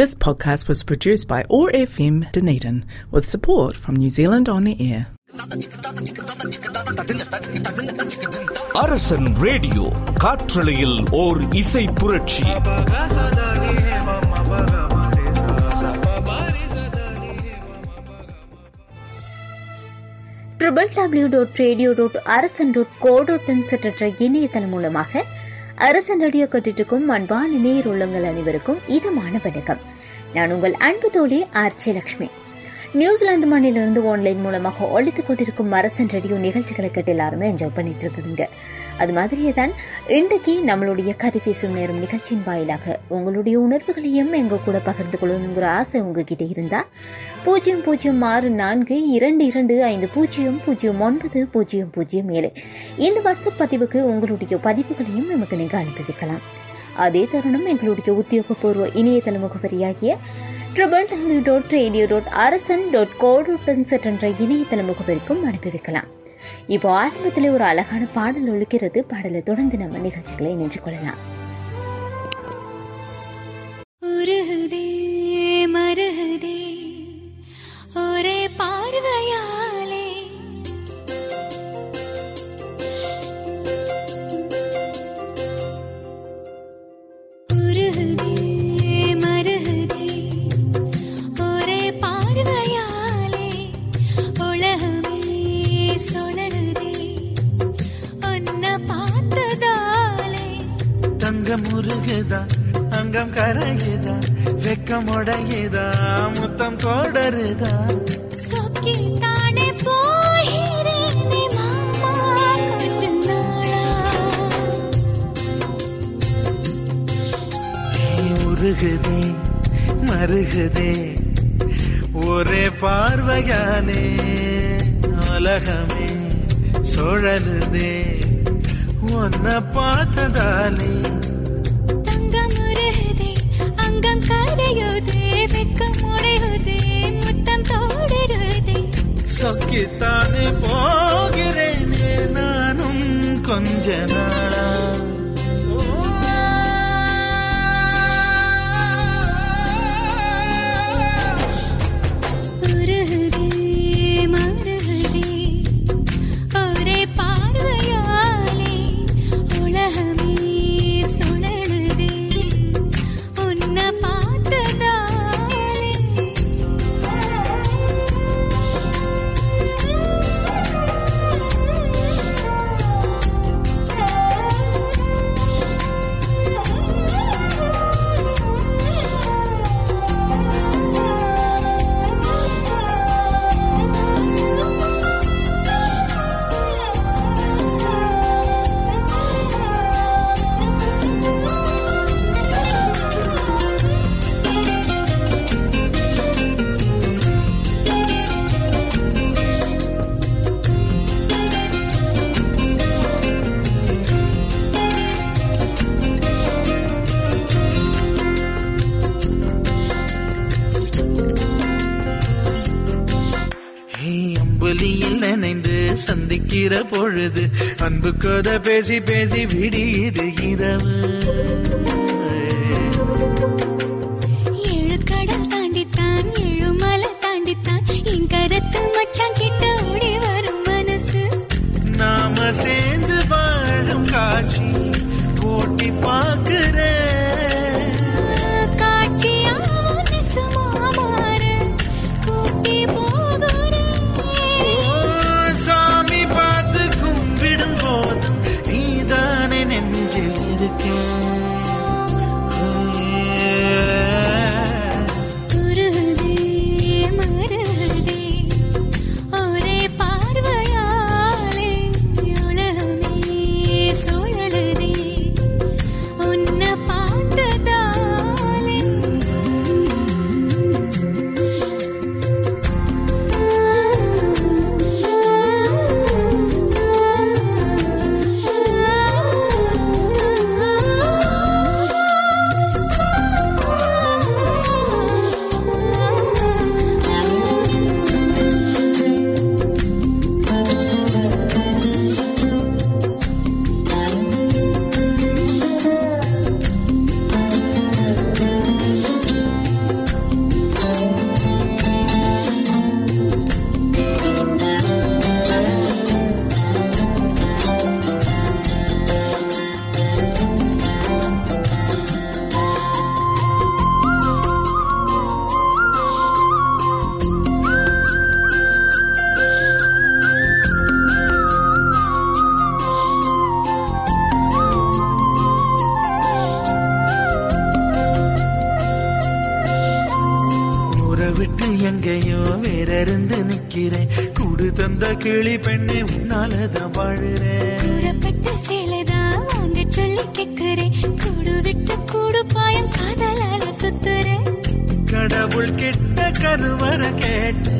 This podcast was produced by ORFM Dunedin with support from New Zealand on the air. Arasan radio காற்றலையில் ஓர் இசை புரட்சி. www.radio.arasan.co.in என்ற இணையதளம் மூலமாக அரசன் ரேடியோ கட்டிட்டுக்கும் அன்பான நேயர் உள்ளங்கள் அனைவருக்கும் இதமான வணக்கம். நான் உங்கள் அன்பு தோழி ஆர்ச்சி லட்சுமி. நியூசிலாந்து மண்ணிலிருந்து ஆன்லைன் மூலமாக ஒழித்துக் கொண்டிருக்கும் அரசன் ரேடியோ நிகழ்ச்சிகளை கேட்டு எல்லாருமே என்ஜாய் பண்ணிட்டு இருக்குதுங்க. அது மாதிரியே தான் இன்றைக்கு நம்மளுடைய கதை பேசும் நேரம் நிகழ்ச்சியின் வாயிலாக உங்களுடைய உணர்வுகளையும் எங்க கூட பகிர்ந்து கொள்ளணுங்கிற ஆசை உங்ககிட்ட இருந்தா 0064225009007 இந்த வாட்ஸ்அப் பதிவுக்கு உங்களுடைய பதிவுகளையும் நமக்கு நீங்க அனுப்பி வைக்கலாம். அதே தருணம் எங்களுடைய உத்தியோகபூர்வ இணையதள முகவரியாகிய www.radio.arasan.co.in என்ற இணையதள முகவரிக்கும் அனுப்பி வைக்கலாம். இப்போ ஆரம்பத்தில் ஒரு அழகான பாடல் ஒலிக்கிறது. பாடலை தொடர்ந்து நம்ம நிகழ்ச்சிகளை இணைஞ்சு கொள்ளலாம். அங்கம் கரையுதா, வெக்கம் உடையுதா, முத்தம் கோடருதா, சொக்கித்தானே போகிறேனே மாமா கொஞ்ச நாளா. உருகுதே மருகுதே ஒரே பார்வையானே, உலகமே சுழலுதே ஒன்ன பார்த்ததானே. சொக்கித்தானே போகிறேனே நானும் கொஞ்ச நாளா. சந்திக்கிற பொழுது அன்பு கதை பேசி பேசி விடியுது இரவு. ஏழு கடல் தாண்டித்தான், ஏழு மலை தாண்டித்தான், இங்கரத்து மச்சான் கிட்ட ஓடி வரும் மனசு. நாம சேர்ந்து வாழும் காட்சி ஓட்டி பார்க்கிறேன். விட்டு எங்கேயோ வேறருந்து நிக்கிறேன். கூடு தந்த கிளி பெண்ணே உன்னாலதான் வாழுறேன். கூறப்பட்ட சேலைதான் வாங்க சொல்லி கேட்கிறேன். கூடு விட்டு கூடு பாயம் காதலால சுத்துறேன். கடவுள் கிட்ட கருவற கேட்டு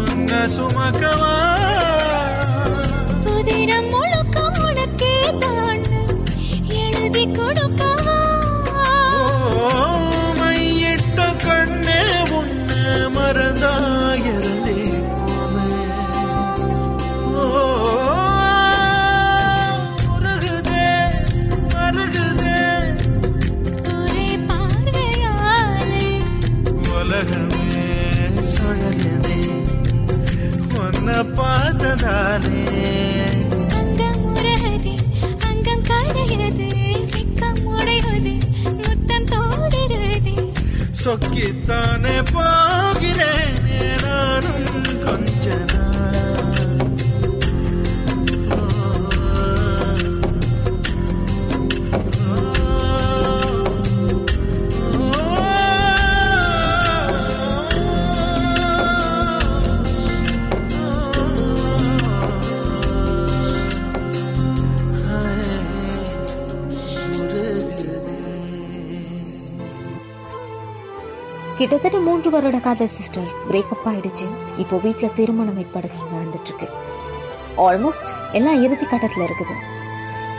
உன்னை சுமக்கவா புதினம் முழுக்க உனக்கே தான் எழுதி கொடுக்கவா மையிட்ட கண்ணே உன்னை மறந்தாயிருந்தே பார்த்ததானே அங்கம் உறகுதே அங்கம் கரையுதே சிக்கம் உடையுதே முத்தம் தோடுதே சொக்கித்தானே போகிறேன் நானும் கொஞ்சனா கிட்டத்தட்ட 3 வருட காதல் சிஸ்டர் பிரேக்கப் ஆயிடுச்சு. இப்போ வீட்டில் திருமண ஏற்பாடுகள் நடந்துட்டு இருக்கு. ஆல்மோஸ்ட் எல்லாம் இறுதி கட்டத்தில் இருக்குது.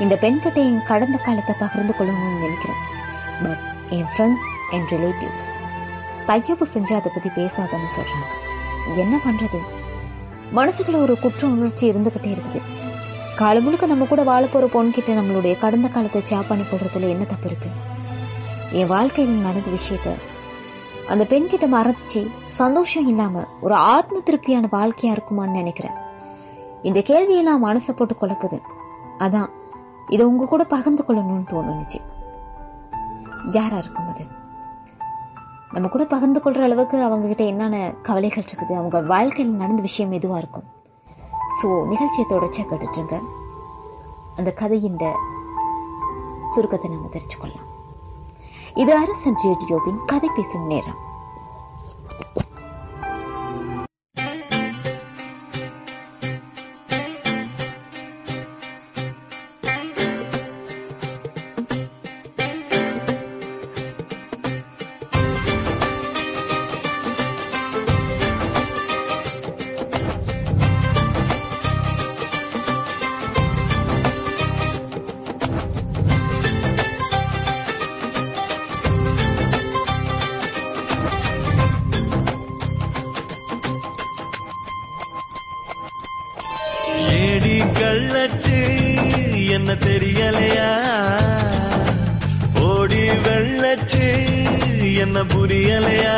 இந்த பெண்கிட்ட என் கடந்த காலத்தை பகிர்ந்து கொள்ளணும்னு நினைக்கிறேன். பட் என் ஃப்ரெண்ட்ஸ் என் ரிலேட்டிவ்ஸ் தையப்பு செஞ்சு அதை பற்றி பேசாதன்னு சொல்கிறாங்க. என்ன பண்ணுறது? மனசுக்குள்ள ஒரு குற்ற உணர்ச்சி இருந்துக்கிட்டே இருக்குது. கால முழுக்க நம்ம கூட வாழ போகிற பொண்ணுக்கிட்ட நம்மளுடைய கடந்த காலத்தை சேப் பண்ணி போடுறதுல என்ன தப்பு இருக்குது? என் வாழ்க்கையில் நடந்த விஷயத்த அந்த பெண்கிட்ட மறைச்சி சந்தோஷம் இல்லாமல் ஒரு ஆத்ம திருப்தியான வாழ்க்கையாக இருக்குமான்னு நினைக்கிறேன். இந்த கேள்வியெல்லாம் மனசை போட்டு குழப்புது. அதான் இதை உங்கள் கூட பகிர்ந்து கொள்ளணும்னு தோணுச்சு. யாராக இருக்கும் அது? நம்ம கூட பகிர்ந்து கொள்கிற அளவுக்கு அவங்கக்கிட்ட என்னென்ன கவலைகள் இருக்குது, அவங்க வாழ்க்கையில் நடந்த விஷயம் எதுவாக இருக்கும். ஸோ நிகழ்ச்சியை தொடர்ச்சி கேட்டுட்டுருங்க. அந்த கதையின் சுருக்கத்தை நம்ம தெரிஞ்சுக்கொள்ளலாம். இது அரசன் ரேடியோவின் கதை பேசும் நேரம். என்ன தெரியலையா ஓடி வெள்ளச்சு என்ன புரியலையா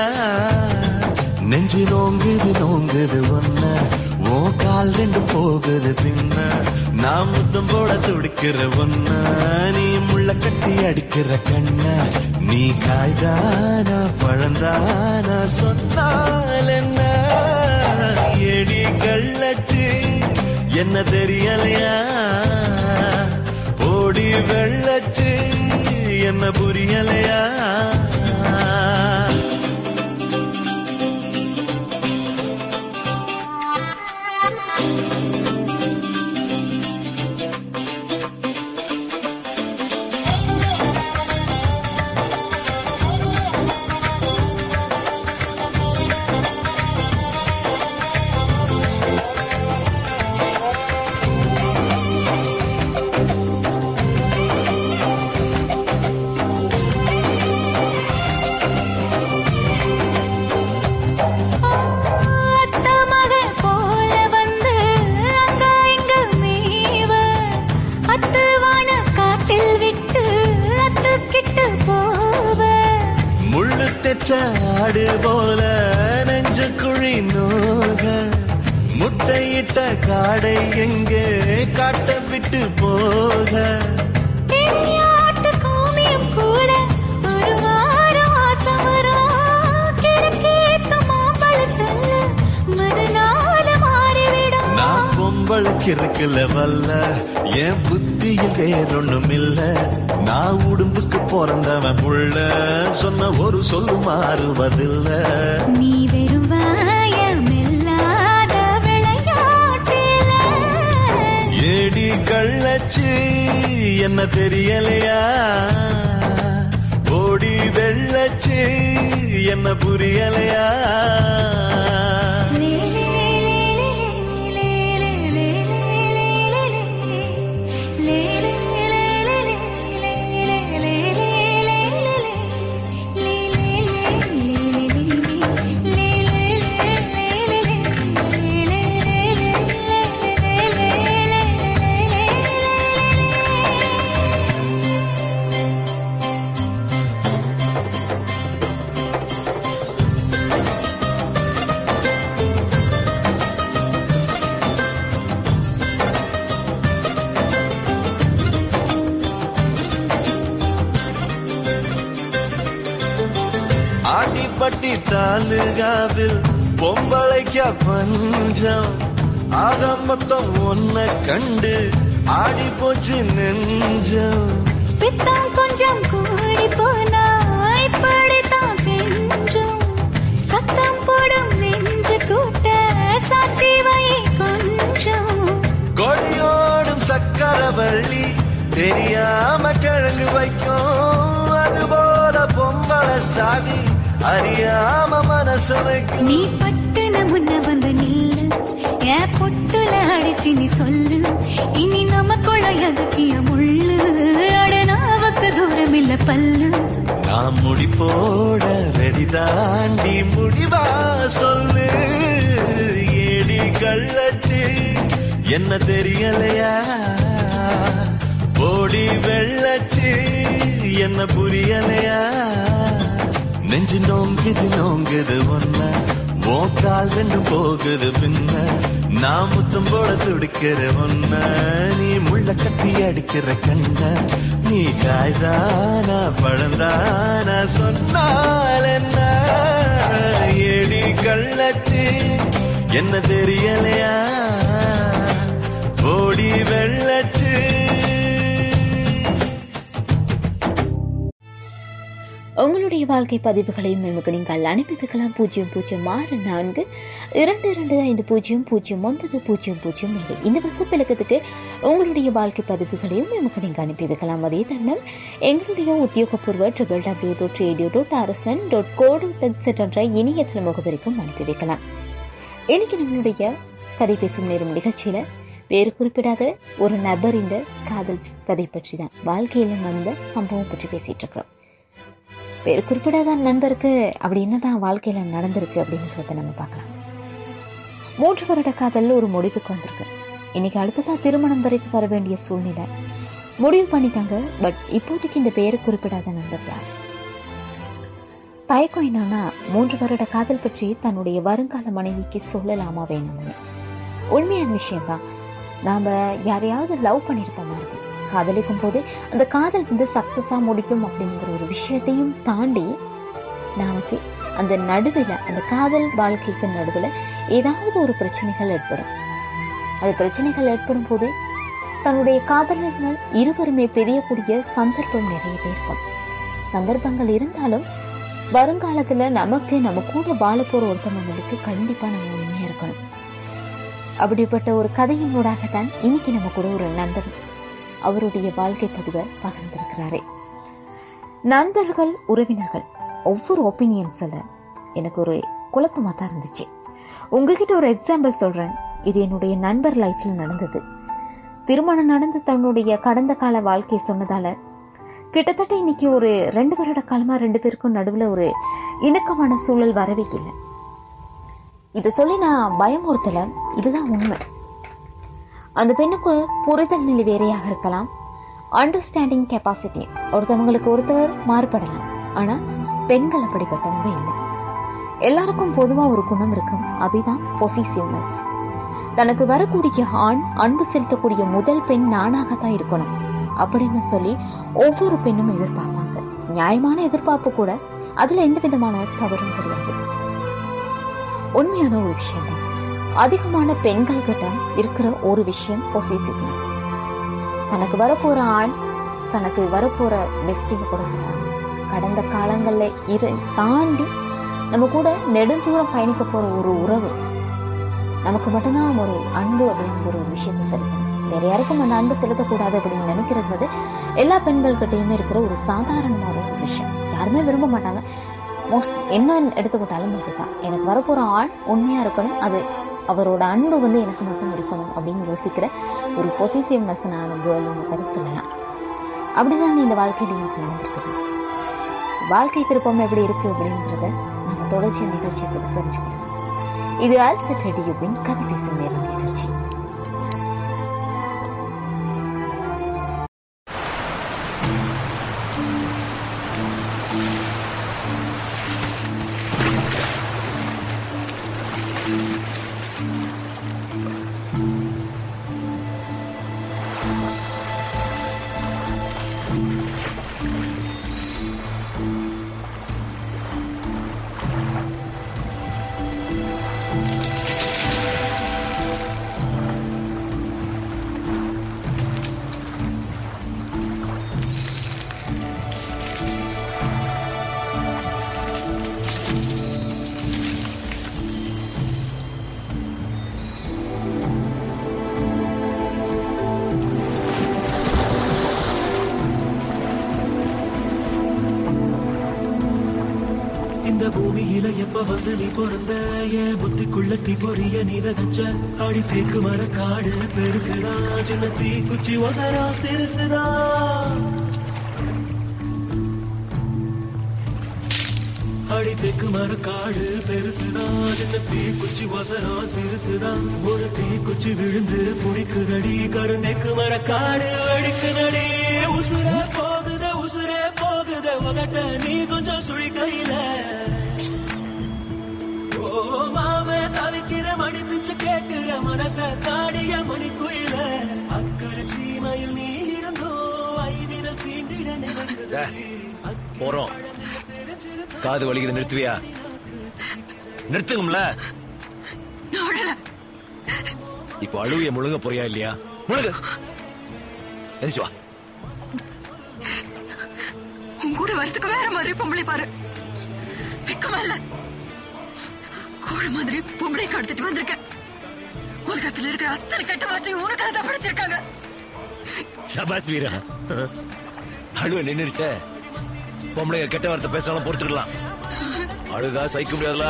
ஆடு போல நெஞ்சு குழி நோக முட்டையிட்ட காடை எங்கே காட்ட விட்டு போக கிறுக்குல வல்ல என் புத்தியில் வேறொன்னும் இல்ல. நான் உடும்புக்கு பிறந்தவன் புள்ள, சொன்ன ஒரு சொல்லு மாறுவதில்ல. நீ வெறுவாயமில்லாத விளையாட்டில ஏடி கள்ளச்சி என்ன தெரியலையா, ஓடி வெள்ளச்சி என்ன புரியலையா. ஆட்டிப்பட்டி தாலுகாவில் பொம்பளைக்கா பஞ்சம், ஆக மொத்தம் ஒன்ன கண்டு ஆடி போச்சு நெஞ்சம். பித்தம் கொஞ்சம் கூடி போனா இப்படித்தான் கெஞ்சும், சத்தம் போடும் நெஞ்சு கூட்ட சாத்தி வை கொஞ்சம். கொடியோடும் சக்கரவள்ளி தெரியாம கிழங்கு வைக்கும், அதுபோல பொம்பளை சாதி அறியாம மனசமைக்கும். நீ பட்டுன முன்ன வந்து நில்லு, என் பொட்டுல அடிச்சு நீ சொல்லு, இனி நமக்குள்ள எதுக்கிய முள்ளு அடனாவுக்கு தூரம் இல்ல பல்லு. நான் முடி போட ரெடி தாண்டி முடிவா சொல்லு, ஏடி கள்ளச்சி என்ன தெரியலையா, ஓடி வெள்ளச்சி என்ன புரியலையா. நெஞ்சு நோங்குது நோங்குது ஒன்ன, போக்கால் ரெண்டு போகுது பின்ன, நான் முத்தம் போட துடிக்கிற ஒன்ன, நீ முள்ள கத்தி அடிக்கிற கண்ண. நீ காய்தானா பழந்தானா சொன்னால் என்ன, ஏடி கள்ளச்சி என்ன தெரியலையா, ஓடி வெள்ளச்சி. உங்களுடைய வாழ்க்கை பதிவுகளையும் நமக்கு நீங்கள் அனுப்பி வைக்கலாம். 0064225000900 இந்த வாட்ஸ்அப் இலக்கத்துக்கு உங்களுடைய வாழ்க்கை பதிவுகளையும் நமக்கு நீங்கள் அனுப்பி வைக்கலாம். அதே தருணம் எங்களுடைய உத்தியோகபூர்வ www.radio.arasan.co.nz என்ற இணையதள முகவரிக்கும் அனுப்பி வைக்கலாம். இன்னைக்கு நம்மளுடைய கதை பேசும் நேரம் நிகழ்ச்சியில வேறு குறிப்பிடாத ஒரு நபரின் காதல் கதை பற்றி தான், வாழ்க்கையில் நடந்த சம்பவம் பற்றி பேசிட்டு இருக்கிறோம். வேறு குறிப்பிடாத நண்பருக்கு அப்படி என்னதான் வாழ்க்கையில் நடந்திருக்கு அப்படிங்கிறத நம்ம பார்க்கலாம். 3 வருட காதல் ஒரு முடிவுக்கு வந்திருக்கு. இன்னைக்கு அடுத்ததான் திருமணம் வரைக்கும் வர வேண்டிய சூழ்நிலை முடிவு பண்ணிட்டாங்க. பட் இப்போதைக்கு இந்த பேரு குறிப்பிடாத நண்பர் யார்? தயக்கம் என்னன்னா 3 வருட காதல் பற்றி தன்னுடைய வருங்கால மனைவிக்கு சொல்லலாமா வேணாம்னு. உண்மையான விஷயம்தான், நாம் யாரையாவது லவ் பண்ணியிருப்போமா இருக்கும், காதலிக்கும் போது அந்த காதல் சக்சஸாக முடிக்கும் அப்படிங்கிற ஒரு விஷயத்தையும் தாண்டி நமக்கு அந்த நடுவில், அந்த காதல் வாழ்க்கைக்கு நடுவில் ஏதாவது ஒரு பிரச்சனைகள் ஏற்படும். அது பிரச்சனைகள் ஏற்படும் போது தன்னுடைய காதலர்கள் இருவருமே பெரியக்கூடிய சந்தர்ப்பம் நிறையவே இருக்கும். சந்தர்ப்பங்கள் இருந்தாலும் வருங்காலத்தில் நம்ம கூட வாழ போகிற ஒருத்தவங்களுக்கு கண்டிப்பாக நம்ம உண்மையாக இருக்கணும். அப்படிப்பட்ட ஒரு கதையின் ஊடாகத்தான் இன்னைக்கு நம்ம கூட ஒரு நண்பர் அவருடைய வாழ்க்கை பதிவை பகிர்ந்திருக்கிறாரே. நண்பர்கள் உறவினர்கள் ஒவ்வொரு ஒப்பீனியன்ஸில் எனக்கு ஒரு குழப்பமாக தான் இருந்துச்சு. உங்ககிட்ட ஒரு எக்ஸாம்பிள் சொல்கிறேன். இது என்னுடைய நண்பர் லைஃப்பில் நடந்தது. திருமணம் நடந்து தன்னுடைய கடந்த கால வாழ்க்கையை சொன்னதால் கிட்டத்தட்ட இன்னைக்கு ஒரு 2 வருட காலமாக 2 பேருக்கும் நடுவில் ஒரு இணக்கமான சூழல் வரவே இல்லை. இதை சொல்லி நான் பயமுறுத்தலை, இதுதான் உண்மை. அந்த பெண்ணுக்கு புரிதல் நிலை வேறையாக இருக்கலாம், அண்டர்ஸ்டாண்டிங் கெப்பாசிட்டி ஒருத்தவங்களுக்கு ஒருத்தர் மாறுபடலாம். ஆனால் பெண்கள் அப்படிப்பட்டவங்க இல்லை. எல்லாருக்கும் பொதுவாக ஒரு குணம் இருக்கும், அதுதான் பொசிசிவ்னஸ். தனக்கு வரக்கூடிய ஆண் அன்பு செலுத்தக்கூடிய முதல் பெண் நானாகத்தான் இருக்கணும் அப்படின்னு சொல்லி ஒவ்வொரு பெண்ணும் எதிர்பார்ப்பாங்க. நியாயமான எதிர்பார்ப்பு கூட, அதில் எந்த விதமான தவறும் கிடையாது. உண்மையான ஒரு விஷயம் தான். அதிகமான பெண்கள் கிட்ட இருக்கிற ஒரு விஷயம் பொசிசிவ்னஸ். தனக்கு வரப்போற ஆள் தனக்கு வரப்போற பெஸ்டிங்க கூட சொல்றாங்க. கடந்த காலங்களில் தாண்டி நம்ம கூட நெடுந்தூரம் பயணிக்க போற ஒரு உறவு நமக்கு மட்டும்தான் ஒரு அன்பு அப்படிங்கிற ஒரு விஷயத்த செலுத்தணும். வேற யாருக்கும் அந்த அன்பு செலுத்தக்கூடாது அப்படின்னு நினைக்கிறது வந்து எல்லா பெண்கள்கிட்டையுமே இருக்கிற ஒரு சாதாரணமான ஒரு விஷயம். யாருமே விரும்ப மாட்டாங்க. மோஸ்ட் என்ன எடுத்துக்கிட்டாலும் அதுதான் எனக்கு வரப்போகிற ஆள் உண்மையாக இருக்கணும், அது அவரோட அன்பு வந்து எனக்கு மட்டும் இருக்கணும் அப்படின்னு யோசிக்கிற ஒரு பொசிசிவ்னஸ்னான கேர்ள் கூட சொல்லலாம். அப்படிதாங்க இந்த வாழ்க்கையில் எனக்கு நடந்திருக்குது. வாழ்க்கை திருப்பம் எப்படி இருக்குது அப்படிங்கிறத நம்ம தொடர்ச்சி நிகழ்ச்சியை கூட தெரிஞ்சுக்கணும். இது ஆல்சட் ரேடியோவின் கதை பேசும் நேரம் நிகழ்ச்சி. பூமியில எப்ப வந்து நீ பொருந்த புத்திக்குள்ள தீ பொரிய நீ விதச்ச அடி தீக்கு மர காடு பெருசுதா சின்ன தீ குச்சி ஒசரா சிறுசுதா அடி தீக்கு மர காடு பெருசுதா சின்ன தீ குச்சி ஒசரா சிறுசுதா ஒரு தீ குச்சி விழுந்து புடிக்குதடி கருந்தைக்கு மர காடு அடிக்குதடி உசுரே போகுது உசுரே போகுது உதட்ட நீ கொஞ்சம் சுழி கையில மாவே தவிக்கிற மணி பிச்சு கேட்கிற மனச தாடிய மணி குயில அக்கறை சீமையில் நீ இருந்தோ ஐதின தீண்டிட நினைக்குதே போறோம். காது வலிக்குது, நிறுத்துவியா? நிறுத்துங்கம்ல. இப்ப அழுவிய முழுங்க போறியா இல்லையா? முழுங்க. எந்திச்சு வா. உன் கூட வரத்துக்கு வேற மாதிரி பொம்பளை பாரு. வெக்கமல்ல மாதிரி பொம்பளை கடத்திட்டு வந்திருக்க. உலகத்துல இருக்கிற அத்தனை கெட்ட வார்த்தையும் உனக்காக தான் படிச்சிருக்காங்க. சபாஸ் வீரா, அழுவ நின்றுச்ச. பொம்பளை கெட்ட வார்த்தை பேசலாம், பொறுத்துக்கலாம். அழுதா சகிக்க முடியாதுல.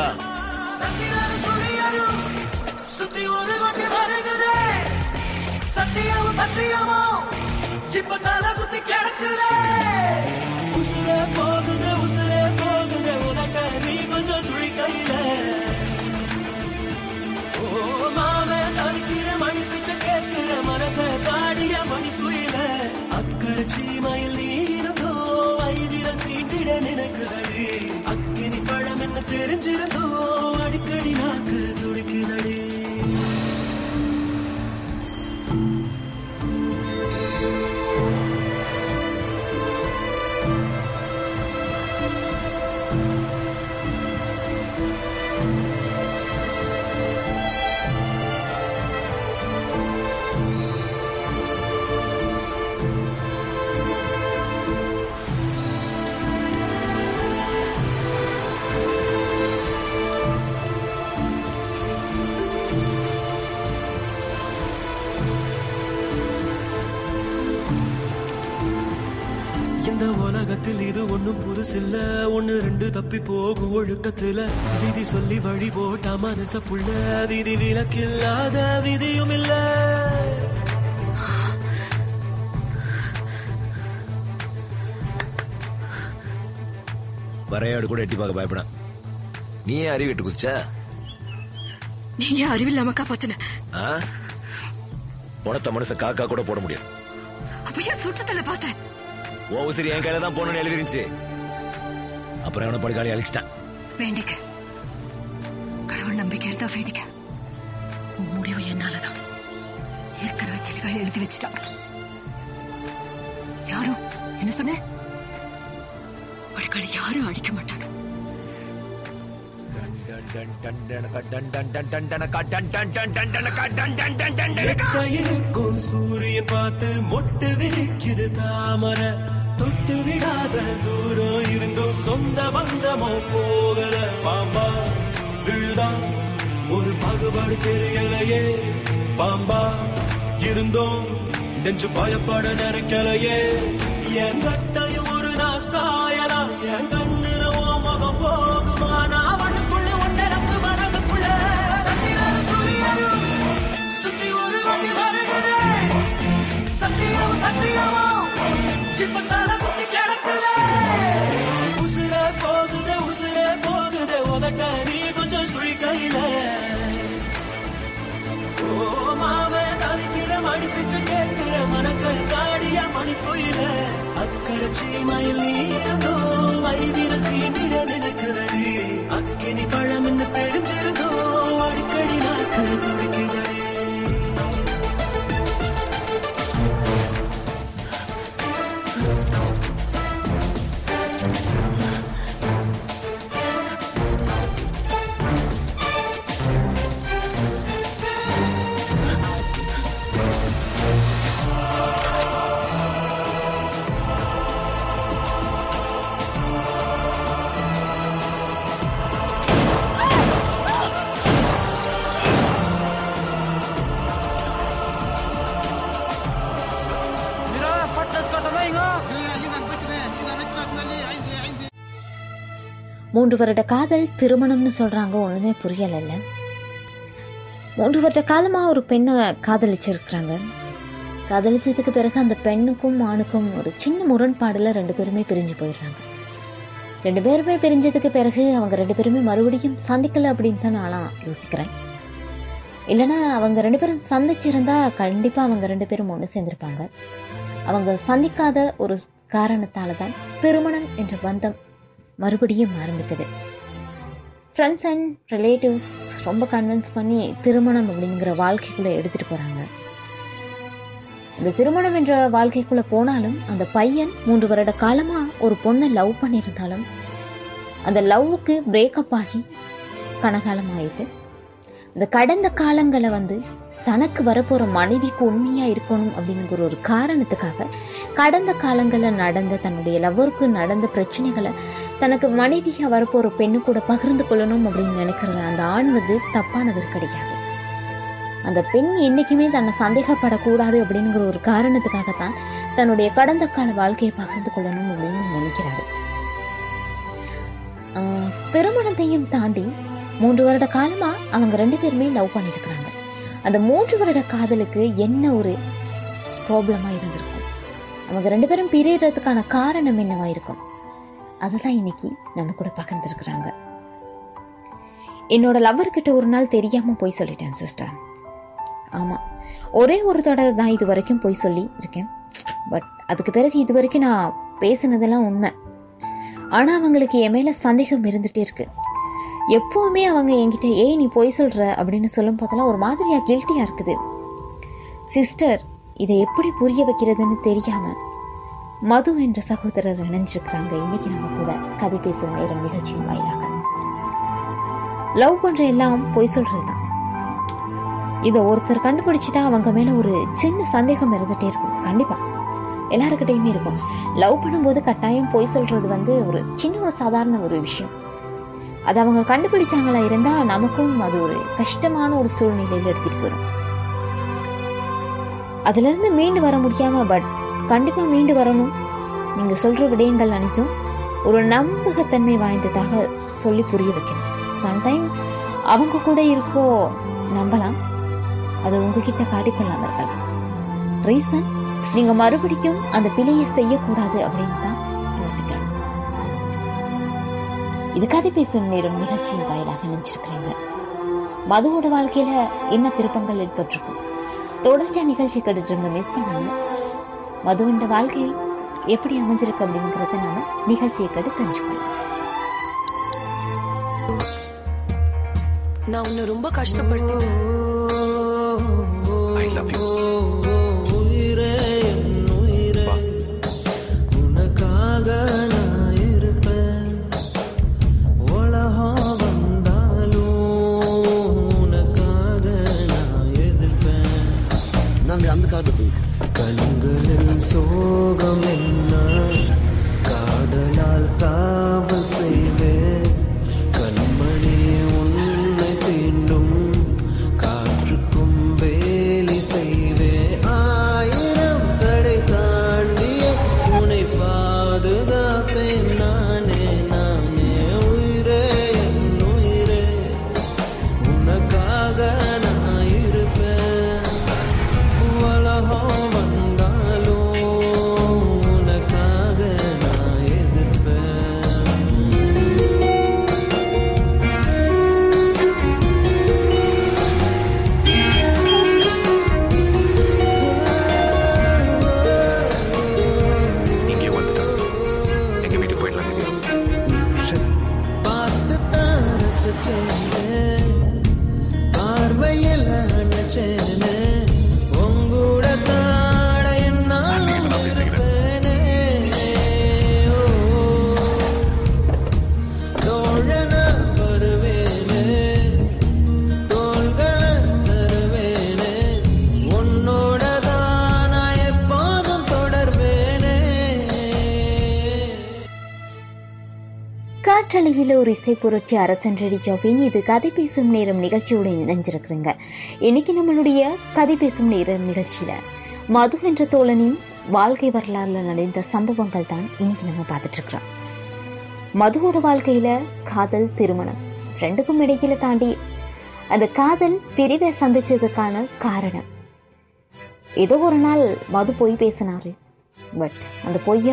அக்கினி பழம் என்ன தெரிஞ்சிருந்தோ அடிக்கடி நாக்கு துடிக்குதடி. இது ஒண்ணு புதுசில்ல, ஒண்ணு ரெண்டு தப்பி போகும் ஒழுக்கத்துல. விதி சொல்லி வழி போட்டா மனச புள்ள விதி விலக்கில்லாத விதியும் இல்ல. வரையாடு கூட எட்டி பார்க்க பயப்பட. நீ ஏன் அறிவு எட்டு குதிச்சா? நீங்க அறிவில்லாம காப்பாத்தின உனத்த மனச காக்கா கூட போட முடியாது. அப்பயே சுற்றத்துல பார்த்தேன். ஓ உசிரி என் கையில தான் போனோன்னு எழுதிருந்துச்சு. அப்புறம் அவனை படுகாலி அழிச்சிட்டான். வேண்டிக்க கடவுள் நம்பிக்கை இருந்தா வேண்டிக்க. உன் முடிவு என்னாலதான். ஏற்கனவே தெளிவா எழுதி வச்சுட்டான். யாரும் என்ன சொன்ன படுகாலி யாரும் அழிக்க மாட்டாங்க. இருக்கும் சூரியன் பார்த்து மொட்டு விரிக்குது தாமரை, தொட்டு விடாத தூரம் இருந்தும் சொந்த பந்தமோ போகல. பாம்பா விழுதா ஒரு பாகுபாடு தெரியலையே, பாம்பா இருந்தோம் நெஞ்சு பயப்பட நினைக்கலையே. என் கட்டையும் ஒரு நான் சாயலா, என் கண்ணுல ஓ முகம் போகுமா, நான் வடக்குள்ள ஒன்றரப்பு வரதுக்குள்ள சத்தியார சூரியனும் சுத்தி ஒரு வண்டி வருகிறே. சத்தியாவும் தத்தியாவும் இப்பத்தான சுத்தி கிடக்குதே. உசுரே போகுதே, உசுரே போகுதே, உதட்ட நீ கொஞ்சம் சுழி கையில. ஓ மாவே தவிக்கிற மடிப்பிச்சு கேட்கிற மனச காடியா மணி புயல. அக்கரைச்சி மயில் நீதோ மைவில தீண்டிட நினைக்கிறடி. அக்கினி பழம் என்று தெரிஞ்சிருந்தோ அடிக்கடி நாக்கு துடிக்கிறடி.3 வருட காதல், திருமணம்னு சொல்கிறாங்க, ஒன்றுமே புரியலைல்ல. 3 வருட காலமாக ஒரு பெண்ணை காதலிச்சிருக்கிறாங்க. காதலிச்சதுக்கு பிறகு அந்த பெண்ணுக்கும் ஆணுக்கும் ஒரு சின்ன முரண்பாடில் 2 பேருமே பிரிஞ்சு போயிடுறாங்க. 2 பேருமே பிரிஞ்சதுக்கு பிறகு அவங்க 2 பேருமே மறுபடியும் சந்திக்கலை அப்படின்னு தான் நானாக யோசிக்கிறேன். இல்லைனா அவங்க 2 பேரும் சந்திச்சிருந்தா கண்டிப்பாக அவங்க 2 பேரும் ஒன்று சேர்ந்திருப்பாங்க. அவங்க சந்திக்காத ஒரு காரணத்தால் தான் திருமணம் என்ற பந்தம் மறுபடியும் ஆரம்பிக்குது. ஃப்ரெண்ட்ஸ் அண்ட் ரிலேட்டிவ்ஸ் ரொம்ப கன்வின்ஸ் பண்ணி திருமணம் அப்படிங்கிற வாழ்க்கைக்குள்ளே எடுத்துகிட்டு போகிறாங்க. இந்த திருமணம் என்ற வாழ்க்கைக்குள்ளே போனாலும் அந்த பையன் 3 வருட காலமாக ஒரு பொண்ணை லவ் பண்ணியிருந்தாலும் அந்த லவ்வுக்கு பிரேக்கப் ஆகி கனகாலமாகிட்டு இந்த கடந்த காலங்களை தனக்கு வரப்போகிற மனைவிக்கு உண்மையாக இருக்கணும் அப்படிங்கிற ஒரு காரணத்துக்காக கடந்த காலங்களில் நடந்த தன்னுடைய லவ்வருக்கு நடந்த பிரச்சனைகளை தனக்கு மனைவியாக வரப்போகிற பெண்ணு கூட பகிர்ந்து கொள்ளணும் அப்படின்னு நினைக்கிறது அந்த ஆணுவது தப்பானது கிடையாது. அந்த பெண் என்றைக்குமே தன்னை சந்தேகப்படக்கூடாது அப்படிங்கிற ஒரு காரணத்துக்காகத்தான் தன்னுடைய கடந்த கால வாழ்க்கையை பகிர்ந்து கொள்ளணும் அப்படின்னு நினைக்கிறாரு. திருமணத்தையும் தாண்டி 3 வருட காலமாக அவங்க 2 பேருமே லவ் பண்ணியிருக்கிறாங்க. அந்த 3 வருட காதலுக்கு என்ன ஒரு ப்ராப்ளமாக இருந்திருக்கும், அவங்க 2 பேரும் பிரியறதுக்கான காரணம் என்னவாக இருக்கும், அதுதான் இன்னைக்கு நம்ம கூட பகிர்ந்துருக்குறாங்க. என்னோட லவ்வர்கிட்ட ஒரு நாள் தெரியாமல் போய் சொல்லிட்டேன் சிஸ்டர். ஆமாம், ஒரே ஒரு தடவை தான் இது வரைக்கும் போய் சொல்லி இருக்கேன். பட் அதுக்கு பிறகு இது வரைக்கும் நான் பேசினதெல்லாம் உண்மை. ஆனால் அவங்களுக்கு என் மேலே சந்தேகம் இருந்துகிட்டே இருக்குது. எப்போவுமே அவங்க என்கிட்ட ஏன் நீ போய் சொல்கிற அப்படின்னு சொல்லும் போதெல்லாம் ஒரு மாதிரியாக கில்ட்டியாக இருக்குது சிஸ்டர். இதை எப்படி புரிய வைக்கிறதுன்னு தெரியாமல் மது என்ற சகோதரர் நினைஞ்சிருக்கிறாங்க. இன்னைக்கு நம்ம கூட கதை பேசும் நேரம் நிகழ்ச்சியின் வாயிலாக லவ் பண்ணுற எல்லாம் போய் சொல்கிறது தான். இதை ஒருத்தர் கண்டுபிடிச்சிட்டா அவங்க மேலே ஒரு சின்ன சந்தேகம் இருந்துகிட்டே இருக்கும். கண்டிப்பாக எல்லாருக்கிட்டையுமே இருக்கும். லவ் பண்ணும்போது கட்டாயம் போய் சொல்கிறது ஒரு சின்ன ஒரு சாதாரண ஒரு விஷயம். அது அவங்க கண்டுபிடிச்சாங்களா இருந்தால் நமக்கும் அது ஒரு கஷ்டமான ஒரு சூழ்நிலையில் எடுத்துகிட்டு வரும். அதுலேருந்து மீண்டு வர முடியாமல், பட் கண்டிப்பாக மீண்டு வரணும். நீங்கள் சொல்கிற விடயங்கள் அனைத்தும் ஒரு நம்பகத்தன்மை வாய்ந்ததாக சொல்லி புரிய வைக்கணும். சம்டைம் அவங்க கூட இருக்கோ நம்பலாம், அது உங்ககிட்ட காட்டிக்கொள்ளாமல் இருக்கலாம். ரீசன், நீங்கள் மறுபடியும் அந்த பிழையை செய்யக்கூடாது அப்படின்னு தான் யோசிக்கலாம். இது கதை பேசும் நேரம் நிகழ்ச்சியின் வாயிலாக நினைச்சிருக்கிறீங்க. மதுவோட வாழ்க்கையில என்ன திருப்பங்கள் ஏற்பட்டிருக்கும், தொடர்ச்சியா நிகழ்ச்சி கேட்டுட்டு மிஸ் பண்ணாங்க. மதுவோட வாழ்க்கையில் எப்படி அமைஞ்சிருக்கு அப்படிங்கிறத நாம நிகழ்ச்சியை கேட்டு தெரிஞ்சுக்கலாம். நான் உன்னை ரொம்ப கஷ்டப்படுத்தேன், உனக்காக நான் இருப்பேன். காற்றலையில் ஒரு இசை புரட்சி அரசன் ரேடியோவின் இது கதை பேசும் நேரம் நிகழ்ச்சியோடு இணைஞ்சிருக்கிறேங்க. இன்னைக்கு நம்மளுடைய கதை பேசும் நேரம் நிகழ்ச்சியில மது என்ற தோழனின் வாழ்க்கை வரலாறுல நடந்த சம்பவங்கள் தான் இன்னைக்கு நம்ம பார்த்துட்டு இருக்கிறோம். மதுவோட வாழ்க்கையில காதல், திருமணம் ரெண்டுக்கும் இடையில தாண்டி அந்த காதல் பிரிவை சந்திச்சதுக்கான காரணம், ஏதோ ஒரு நாள் மது போய் பேசினாரு, பட் அந்த பொய்ய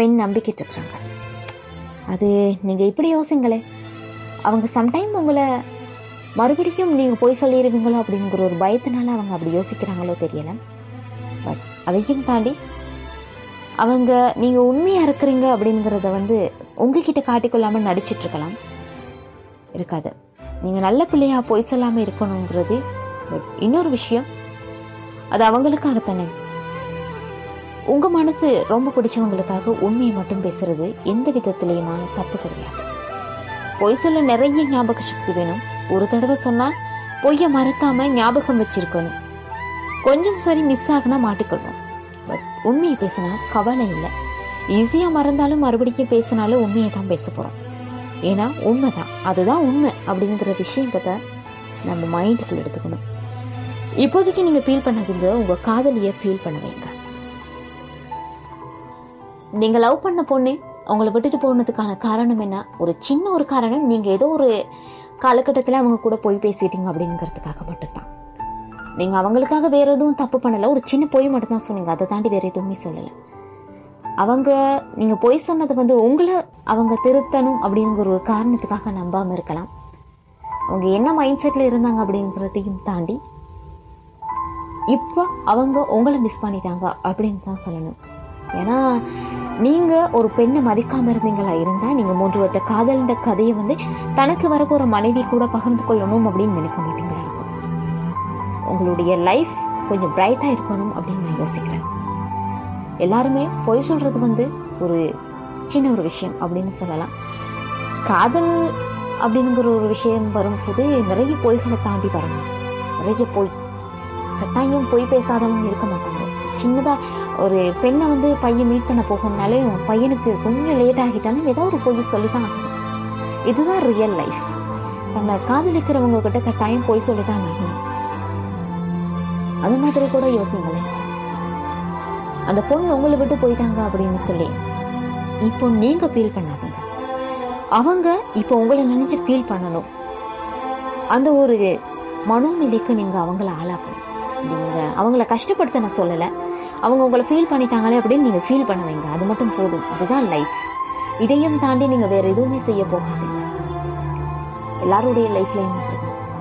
பெண் நம்பிக்கிட்டு இருக்கிறாங்க. அது நீங்கள் இப்படி யோசிங்களே, அவங்க சம்டைம் உங்களை மறுபடியும் நீங்கள் போய் சொல்லிடுவீங்களோ அப்படிங்கிற ஒரு பயத்தினால அவங்க அப்படி யோசிக்கிறாங்களோ தெரியலை. பட் அதையும் தாண்டி அவங்க நீங்கள் உண்மையாக இருக்கிறீங்க அப்படிங்கிறத உங்ககிட்ட காட்டிக்கொள்ளாமல் நடிச்சிட்ருக்கலாம், இருக்காது. நீங்கள் நல்ல பிள்ளையாக போய் சொல்லாமல் இருக்கணுங்கிறது. பட் இன்னொரு விஷயம், அது அவங்களுக்காகத்தானே, உங்கள் மனசு ரொம்ப பிடிச்சவங்களுக்காக உண்மையை மட்டும் பேசுகிறது எந்த விதத்திலேயுமான தப்பு கிடையாது. பொய் சொல்ல நிறைய ஞாபக சக்தி வேணும். ஒரு தடவை சொன்னால் பொய்யை மறக்காமல் ஞாபகம் வச்சுருக்கணும். கொஞ்சம் சரி மிஸ் ஆகுனா மாட்டிக்கொள்வோம். பட் உண்மையை பேசினா கவலை இல்லை. ஈஸியாக மறந்தாலும் மறுபடியும் பேசினாலும் உண்மையை தான் பேச போகிறோம். ஏன்னா உண்மை தான், அதுதான் உண்மை அப்படிங்கிற விஷயத்தை நம்ம மைண்டுக்குள்ளே எடுத்துக்கணும். இப்போதைக்கு நீங்கள் ஃபீல் பண்ணதுங்க, உங்கள் காதலியை ஃபீல் பண்ணுவீங்க. நீங்கள் லவ் பண்ண பொண்ணு அவங்கள விட்டுட்டு போனதுக்கான காரணம் என்ன? ஒரு சின்ன ஒரு காரணம், நீங்கள் ஏதோ ஒரு காலகட்டத்தில் அவங்க கூட போய் பேசிட்டீங்க அப்படிங்கிறதுக்காக மட்டும்தான். நீங்கள் அவங்களுக்காக வேறு எதுவும் தப்பு பண்ணலை, ஒரு சின்ன பொய் மட்டும்தான் சொன்னீங்க, அதை தாண்டி வேறு எதுவுமே சொல்லலை. அவங்க நீங்கள் பொய் சொன்னதை உங்களை அவங்க திருத்தணும் அப்படிங்கிற ஒரு காரணத்துக்காக நம்பாமல் இருக்கலாம். அவங்க என்ன மைண்ட் செட்டில் இருந்தாங்க அப்படிங்கிறதையும் தாண்டி இப்போ அவங்க உங்களை மிஸ் பண்ணிட்டாங்க அப்படின்னு தான் சொல்லணும். ஏன்னா நீங்கள் ஒரு பெண்ணை மதிக்காமல் இருந்தீங்களா இருந்தால் நீங்கள் 3 வருட காதலின்ற கதையை தனக்கு வரப்போகிற மனைவி கூட பகிர்ந்து கொள்ளணும் அப்படின்னு நினைக்க மாட்டீங்களா இருக்கும். உங்களுடைய லைஃப் கொஞ்சம் பிரைட்டாக இருக்கணும் அப்படின்னு நான் யோசிக்கிறேன். எல்லாருமே பொய் சொல்கிறது ஒரு சின்ன ஒரு விஷயம் அப்படின்னு சொல்லலாம். காதல் அப்படிங்கிற ஒரு விஷயம் வரும்போது நிறைய பொய்களை தாண்டி வரணும். நிறைய பொய், கட்டாயம் பொய் பேசாதவங்க இருக்க மாட்டாங்க. சின்னதாக ஒரு பெண்ணை பையன் மீட் பண்ண போகணும்னாலே பையனுக்கு கொஞ்சம் லேட் ஆகிட்டாலும் ஏதோ ஒரு பொய் சொல்லி தான் ஆகணும். இதுதான் ரியல் லைஃப். நம்ம காதலிக்கிறவங்க கிட்ட கட்டாயம் பொய் சொல்லி தான் ஆகணும். அது மாதிரி கூட யோசிங்களேன், அந்த பொண்ணு உங்களை விட்டு போயிட்டாங்க அப்படின்னு சொல்லி இப்போ நீங்கள் ஃபீல் பண்ணாதீங்க. அவங்க இப்போ உங்களை நினச்சி ஃபீல் பண்ணணும். அந்த ஒரு மனோநிலைக்கு நீங்கள் அவங்கள ஆளாக்கணும். நீங்கள் அவங்கள கஷ்டப்படுத்த நான் சொல்லலை, அவங்க உங்களை ஃபீல் பண்ணிட்டாங்களே அப்படின்னு நீங்கள் ஃபீல் பண்ண வைங்க, அது மட்டும் போதும். அதுதான் லைஃப். இதையும் தாண்டி நீங்கள் வேறு எதுவுமே செய்ய போகாதீங்க. எல்லாருடைய லைஃப்லையும்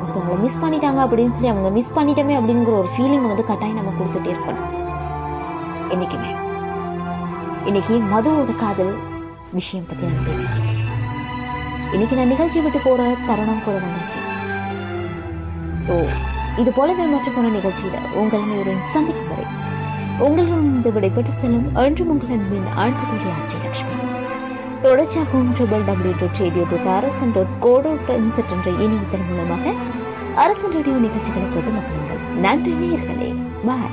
ஒருத்தவங்களை மிஸ் பண்ணிட்டாங்க அப்படின்னு சொல்லி அவங்க மிஸ் பண்ணிட்டோமே அப்படிங்கிற ஒரு ஃபீலிங்கை கட்டாயம் நம்ம கொடுத்துட்டே இருக்கணும் என்றைக்குமே. இன்றைக்கி மதுவோட காதல் விஷயம் பற்றி நான் பேசிக்கிறேன். இன்றைக்கி நான் நிகழ்ச்சி விட்டு போகிற தருணம் கூட வந்துச்சு. ஸோ இது போலவே மற்றொரு நிகழ்ச்சியில் உங்களுடன் சந்திக்கும் வரை உங்களுடன் இந்த விடைபெற்று செல்லும் என்று உங்களின் ஆழ்வுத்துறை ஆட்சி லட்சுமி. தொடர்ச்சியாகவும் www.radio.arasan.co.nz என்ற இணையதன் மூலமாக அரசன் ரேடியோ நிகழ்ச்சிகளை போட்டு மக்களை நன்றி நேயர்களே. பாய்.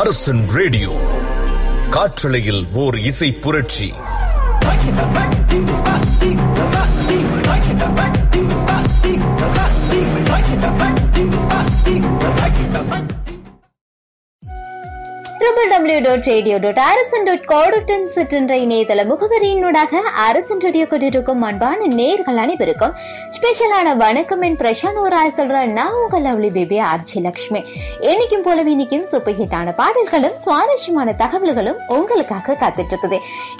அரசன் ரேடியோ காற்றலையில் ஓர் இசை புரட்சி. இணையதள முகவரியினூடாக அரசன் ரேடியோ கொண்டிருக்கும் அன்பான நேயர்கள் அனைவருக்கும் ஸ்பெஷலான வணக்கம். என் பிரசாந்த் ஒரு ஆய் சொல்றேன். நான் உங்க லவ்லி பேபி ஆர்ஜி லட்சுமி. இன்னைக்கும் போலவே இன்னைக்கும் சூப்பர் ஹிட்டான பாடல்களும் சுவாரஸ்யமான தகவல்களும் உங்களுக்காக காத்துட்டு இருக்குது.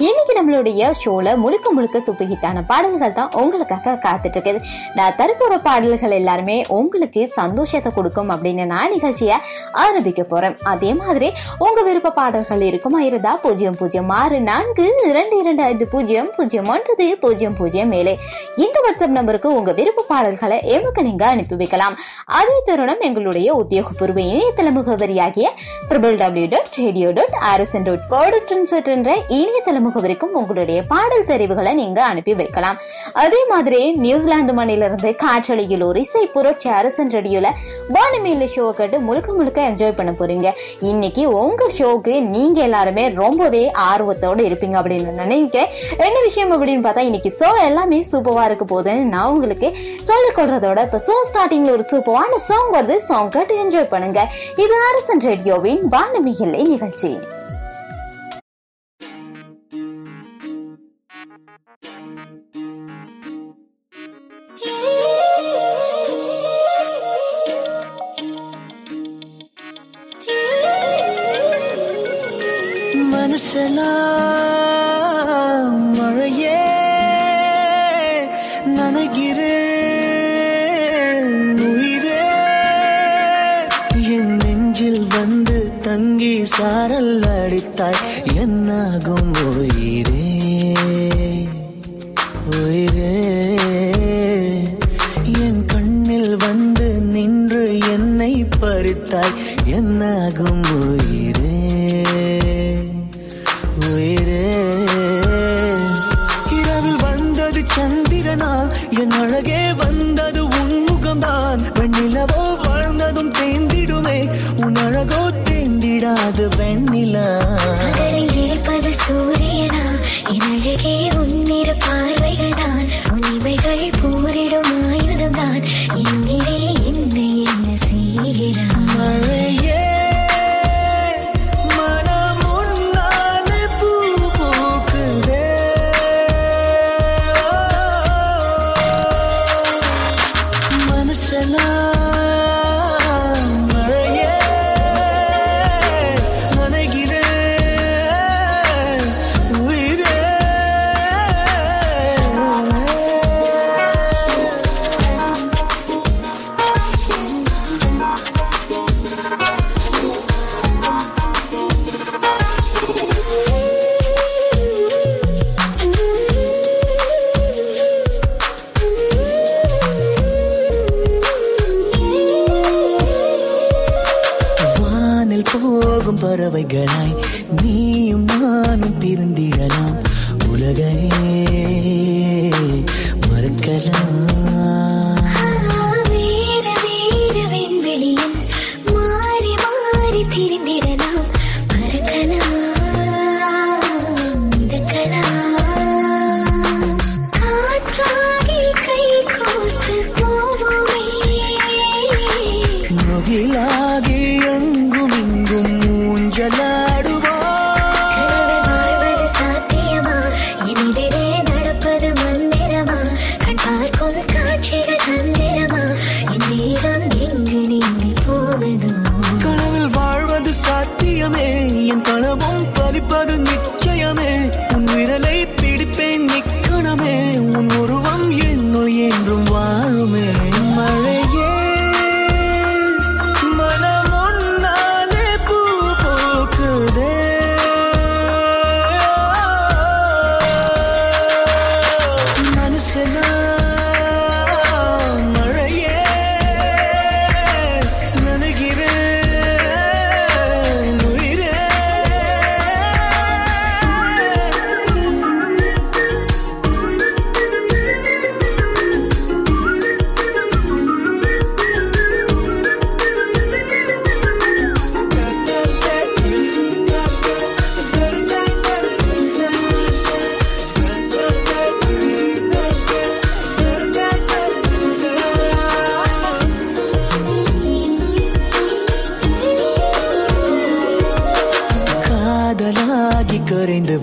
இன்னைக்கு நம்மளுடைய ஷோல முழுக்க முழுக்க சூப்பர் ஹிட்டான பாடல்கள் தான் உங்களுக்காக காத்துட்டு இருக்குது. நான் தரப்போற பாடல்கள் எல்லாருமே உங்களுக்கு சந்தோஷத்தை கொடுக்கும் அப்படின்னு நான் நிகழ்ச்சியை ஆரம்பிக்க போறேன். அதே மாதிரி உங்க விருப்ப பாடல்கள் இருக்கும். இருந்தா 0042250010007. இந்த வாட்ஸ்அப் நம்பருக்கு உங்க விருப்ப பாடல்களை எமக்கு நீங்க அனுப்பி வைக்கலாம். அதே தருணம் எங்களுடைய உத்தியோகபூர்வ இணையதள முகவரியாகிய www.radio.rsn.co.nz என்ற இணையதள முகவரிக்கும் உங்களுடைய பாடல் தெரிவுகளை நீங்க அனுப்பி வைக்கலாம். அதே மாதிரி நியூசிலாந்து மண்ணிலிருந்து காற்றலையில் ஒரு இசை புரட்சி அரசன் ரேடியோல வானமேல ஷோ கேட்டு முழுக்க முழுக்க என்ஜாய் பண்ண போறீங்க. இன்னைக்கு உங்க ஷோக்கு நீங்க எல்லாருமே ரொம்பவே ஆர்வத்தோடு இருப்பீங்க அப்படின்னு நினைக்கிறேன். என்ன விஷயம் அப்படின்னு பார்த்தா, இன்னைக்கு ஷோ எல்லாமே சூப்பரா இருக்க போதுன்னு நான் உங்களுக்கு சொல்லிக் கொள்றதோட இப்ப ஷோ ஸ்டார்டிங்ல ஒரு சூப்பரான சாங் வருது. சாங் கேட்டு என்ஜாய் பண்ணுங்க. இது அரசன் ரேடியோவின் வானமில்லை நிகழ்ச்சி. மனசெல்லாம் மழையே நனைகிறேன். உயிரே என் நெஞ்சில் வந்து தங்கி சாரல் அடித்தாய். என்னாகும் உயிரே உயிரே, என் கண்ணில் வந்து நின்று என்னை பறித்தாய். என்னாகும் உயிரே உயிரே. இரவில் வந்தது சந்திரனால், என் அழகே வந்தது உன்முகம்தான். வெண்ணிலவோ வாழ்ந்ததும் தேந்திடுமே, உன் அழகோ தேந்திடாது வெண்ணிலா. இருப்பது சூரியனா, என் அழகே உன்னிரு பார்வைகள் தான். உன் இவைகள் போரிடும் ஆயுதம் தான். என்கிறே என்னை என்ன செய்கிறான் மழையே. பறவைகளாய் நீயும் நானும் பிரிந்திடலாம். உலகமே மறக்கலாம். வேறு வேறு விண்வெளியில் மாறி மாறி திரிந்திடலாம். மறக்கலாம் இதக்கலாம். காற்றாகி கை கோர்த்து போவோமே. முகிலாகி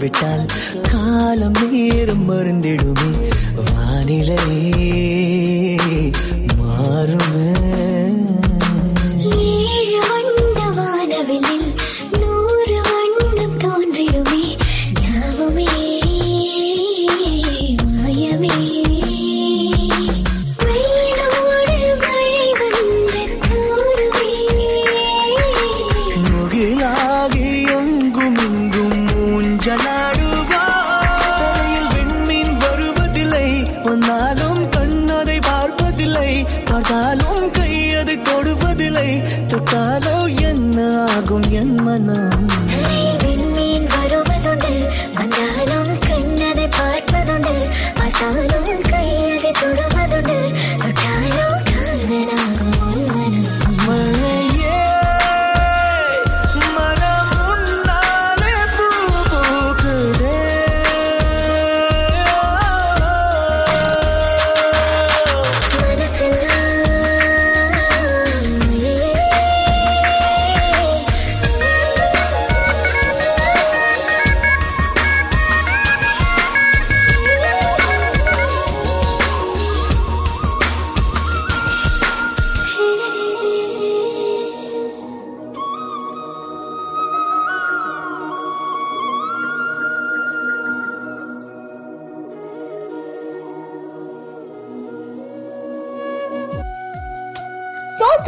விட்டால் காலம் நேரம் மருந்திடுமே. வானிலை மாறுமே. ஏழு வண்ண வானவெளியில் 100 வண்ணம் தோன்றிடுமே. யாவுமே மாயமே. வெயிலோடு மழை வந்து தோறுமே. முகிலாகியும்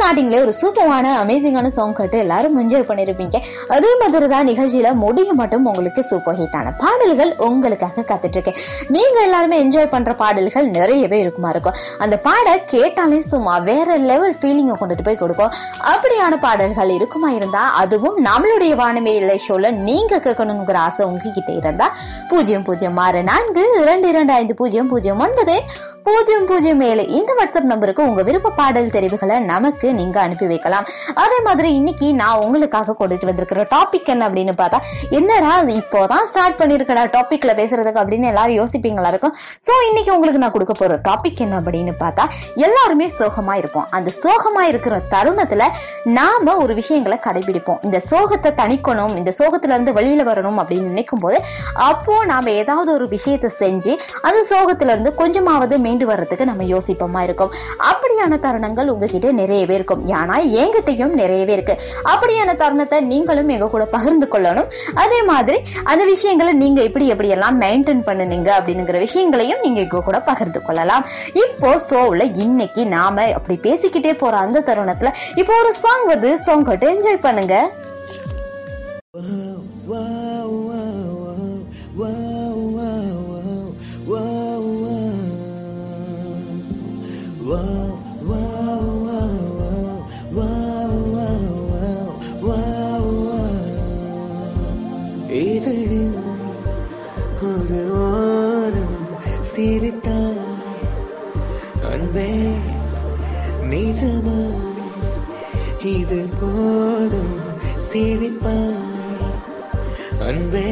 ஸ்டார்டிங்ல ஒரு சூப்பரான அமேசிங்கான சாங் கேட்டு எல்லாரும் என்ஜாய் பண்ணிருப்பீங்க. அதே மாதிரி தான் நிகழ்ச்சியில முடிய மட்டும் உங்களுக்கு சூப்பர் ஹிட்டான பாடல்கள் உங்களுக்காக காத்துட்டு இருக்கேன். நீங்க எல்லாருமே என்ஜாய் பண்ற பாடல்கள் நிறையவே இருக்குமா இருக்கும். அந்த பாட கேட்டாலே சும்மா வேற லெவல் ஃபீலிங்கை கொண்டுட்டு போய் கொடுக்கும். அப்படியான பாடல்கள் இருக்குமா இருந்தா அதுவும் நம்மளுடைய வானமே இல்லை ஷோல நீங்க கேட்கணுங்கிற ஆசை உங்ககிட்ட இருந்தா 00646 225009 007 இந்த வாட்ஸ்அப் நம்பருக்கு உங்க விருப்ப பாடல் தெரிவுகளை நமக்கு நீங்க அனுப்பி வைக்கலாம். அதே மாதிரி இன்னைக்கு நான் உங்களுக்காக கொடுத்து வந்திருக்கிற டாபிக் என்ன அப்படின்னு பார்த்தா, என்னடா இப்போதான் ஸ்டார்ட் பண்ணிருக்கடா டாபிக்ல பேசுறதுக்கு அப்படின்னு எல்லாரும் யோசிப்பீங்களா இருக்கும். சோ இன்னைக்கு உங்களுக்கு நான் கொடுக்க போற டாபிக் என்ன அப்படின்னு பார்த்தா, எல்லாருமே சோகமா இருப்போம். அந்த சோகமா இருக்கிற தருணத்துல நாம ஒரு விஷயங்களை கடைபிடிப்போம். இந்த சோகத்தை தணிக்கணும், இந்த சோகத்துல இருந்து வெளியில வரணும் அப்படின்னு நினைக்கும் போது அப்போ நாம ஏதாவது ஒரு விஷயத்தை செஞ்சு அந்த சோகத்துல இருந்து கொஞ்சமாவது மீண்டு வர்றதுக்கு நம்ம யோசிப்பமா இருக்கும். அப்படியான தருணங்கள் உங்ககிட்ட நிறையவே இருக்கும். ஏன்னா எங்கிட்டையும் நிறையவே இருக்கு. அப்படியான தருணத்தை நீங்களும் எங்க கூட பகிர்ந்து கொள்ளணும். அதே மாதிரி அந்த விஷயங்களை நீங்க இப்படி எப்படியெல்லாம் மெயின்டைன் பண்ணுனீங்க அப்படிங்கிற விஷயங்களையும் நீங்க எங்க கூட பகிர்ந்து கொள்ளலாம். இப்போ ஷோவில் இன்னைக்கு நாம அப்படி பேசிக்கிட்டே போற அந்த தருணத்துல இப்போ ஒரு சாங் வந்து சாங் கேட்டு என்ஜாய் பண்ணுங்க. Wow, wow, wow, wow, wow, wow, wow, wow. Idhil oru oram sirithan anbe nijama idhu podum sirippan anbe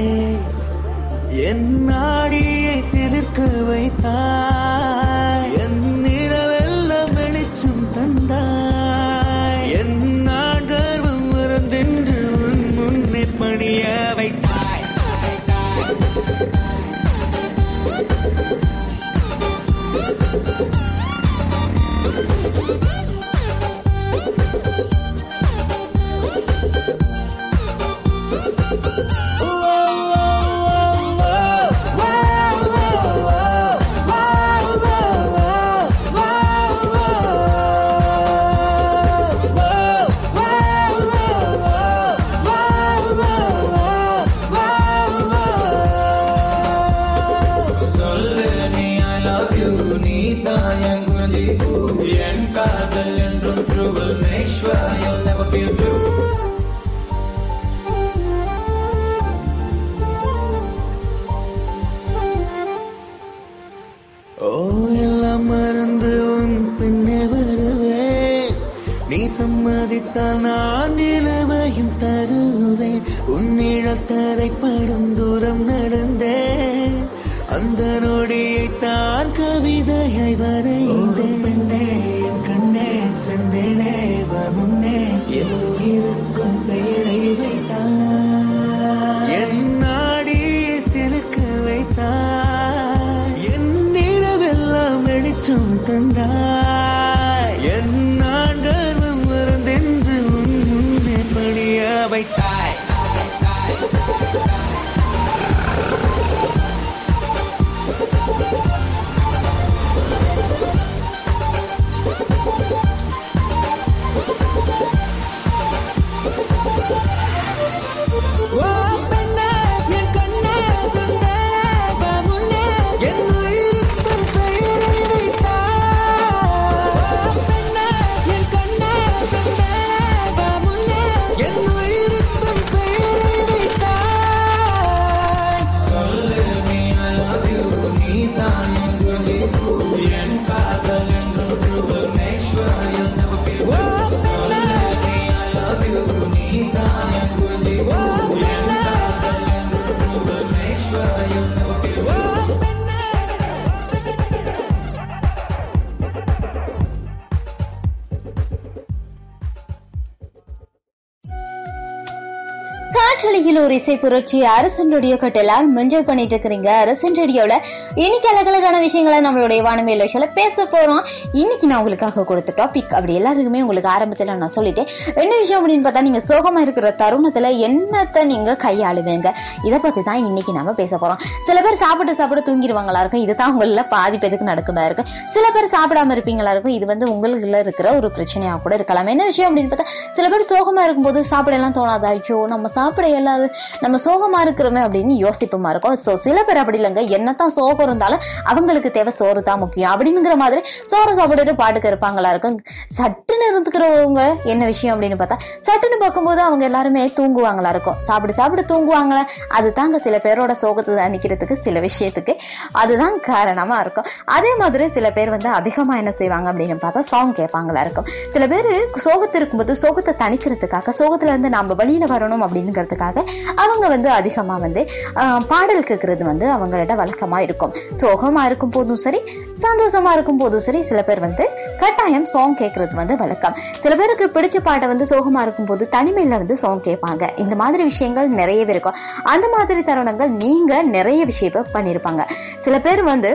ennadiye sidirku vaithan தந்தாய் என் நான் கர்வம் மறந்தென்று உன் முன்னே பணிய வைத்தாய். சம்மதித்தால் நான் நிலவையும் தருவேன். உன்னிழல் தரைப்படும் தூரம் நடந்தேன். அந்த நொடியை தான் கவிதையை வரைந்தேன். பெண்ணே கண்ணே செந்தேனே வா முன்னே எல்லோர் இருக்கும் பெயரை வைத்தான் என் நாடியை சிலுக்க வைத்தான் என் நிலவெல்லாம் வெளிச்சம் தந்தான் என் பெங்களூர் இசை புரட்சி அரசன் ரேடியோ கட்டலால் மஞ்சள் பண்ணிட்டு இருக்கிறீங்க. அரசன் ரேடியோல இன்னைக்கு அழகழகான விஷயங்களை நம்மளுடைய வானொலியில பேச போறோம். இன்னைக்கு நான் உங்களுக்காக கொடுத்த டாபிக் அப்படி எல்லாருக்குமே உங்களுக்கு ஆரம்பத்துல நான் சொல்லிட்டேன். என்ன விஷயம் அப்படின்னு பார்த்தா, நீங்க சோகமா இருக்கிற தருணத்துல என்னத்தை நீங்க கையாளுவேங்க, இதை பத்தி தான் இன்னைக்கு நாம பேச போறோம். சில பேர் சாப்பிட்டு சாப்பிட்டு தூங்கிடுவாங்களா இருக்கும், இதுதான் உங்கள பாதி பேருக்கு நடக்குமா இருக்கு. சில பேர் சாப்பிடாம இருப்பீங்களா இருக்கும், இது வந்து உங்களுக்குள்ள இருக்கிற ஒரு பிரச்சனையா கூட இருக்கலாம். என்ன விஷயம் அப்படின்னு பார்த்தா, சில பேர் சோகமா இருக்கும்போது சாப்பிடலாம் தோணாதா, ஐயோ நம்ம சாப்பிட எல்லாது நம்ம சோகமா இருக்கிறோமே அப்படின்னு யோசிப்பமா இருக்கும். ஸோ சில பேர் அப்படி இல்லைங்க, என்னத்தான் சோகம் இருந்தாலும் அவங்களுக்கு தேவை சோறு தான் முக்கியம் அப்படிங்கிற மாதிரி சோறு சாப்பிட்டு பாட்டுக்கு இருப்பாங்களா இருக்கும். சட்டுன்னு இருந்துக்கிறவங்க என்ன விஷயம் அப்படின்னு பார்த்தா, சட்டுன்னு பார்க்கும்போது அவங்க எல்லாருமே தூங்குவாங்களா இருக்கும், சாப்பிட்டு சாப்பிட்டு தூங்குவாங்களா. அது தாங்க சில பேரோட சோகத்தை நிக்கிறதுக்கு, சில விஷயத்துக்கு அதுதான் காரணமா இருக்கும். அதே மாதிரி சில பேர் வந்து அதிகமா என்ன செய்வாங்க அப்படின்னு பார்த்தா, சாங் கேட்பாங்களா இருக்கும். சில பேர் சோகத்து இருக்கும்போது சோகத்தை தணிக்கிறதுக்காக, சோகத்துல இருந்து நம்ம வெளியில வரணும் அப்படிங்கிறதுக்காக அவங்க வந்து அதிகமா வந்து பாடல் கேட்கறது வந்து அவங்கள்ட்ட வழக்கமா இருக்கும். சோகமா இருக்கும் போதும் சரி, சந்தோஷமா இருக்கும் போதும் சரி, சில பேர் வந்து கட்டாயம் சாங் கேட்கறது வந்து வழக்கம். சில பேருக்கு பிடிச்ச பாட்டை வந்து சோகமா இருக்கும் போது தனிமையில வந்து சாங் கேட்பாங்க. இந்த மாதிரி விஷயங்கள் நிறையவே இருக்கும். அந்த மாதிரி தருணங்கள் நீங்க நிறைய விஷயத்த பண்ணிருப்பாங்க. சில பேர் வந்து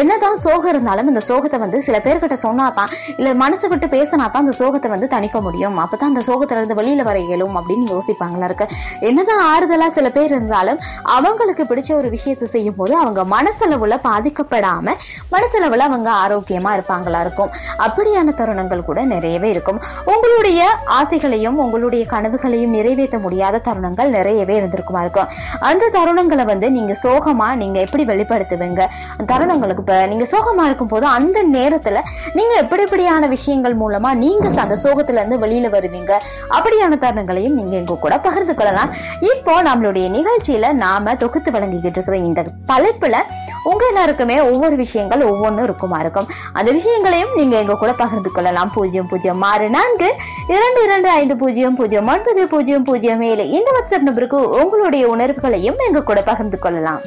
என்னதான் சோகம் இருந்தாலும் இந்த சோகத்தை வந்து சில பேர்கிட்ட சொன்னாதான், இல்லை மனசு விட்டு பேசினாதான் அந்த சோகத்தை வந்து தணிக்க முடியும், அப்பதான் அந்த சோகத்திலிருந்து வெளியில வர இயலும் அப்படின்னு யோசிப்பாங்களா இருக்கு. என்னதான் ஆறுதலா சில பேர் இருந்தாலும் அவங்களுக்கு பிடிச்ச ஒரு விஷயத்தை செய்யும் போது அவங்க மனசளவுல பாதிக்கப்படாம மனசளவுல அவங்க ஆரோக்கியமா இருப்பாங்களா இருக்கும். அப்படியான தருணங்கள் கூட நிறையவே இருக்கும். உங்களுடைய ஆசைகளையும் உங்களுடைய கனவுகளையும் நிறைவேற்ற முடியாத தருணங்கள் நிறையவே இருந்திருக்குமா இருக்கும். அந்த தருணங்களை வந்து நீங்க சோகமா நீங்க எப்படி வெளிப்படுத்துவீங்க, தருணங்களுக்கு நீங்க சோகமா இருக்கும் போது அந்த நேரத்துல நீங்க எப்படி எப்படியான விஷயங்கள் மூலமா நீங்க அந்த சோகத்துல இருந்து வெளியில வருவீங்க, அப்படியான தருணங்களையும் நீங்க எங்க கூட பகிர்ந்து கொள்ளலாம். இப்போ நம்மளுடைய நிகழ்ச்சியில நாம தொகுத்து வழங்கிக்கிட்டு இருக்கிற இந்த தலைப்புல உங்க எல்லாருக்குமே ஒவ்வொரு விஷயங்கள் ஒவ்வொன்றும் இருக்குமா இருக்கும். அந்த விஷயங்களையும் நீங்க எங்க கூட பகிர்ந்து கொள்ளலாம். 0064225009007 இந்த வாட்ஸ்அப் நம்பருக்கு உங்களுடைய உணர்வுகளையும் எங்க கூட பகிர்ந்து கொள்ளலாம்.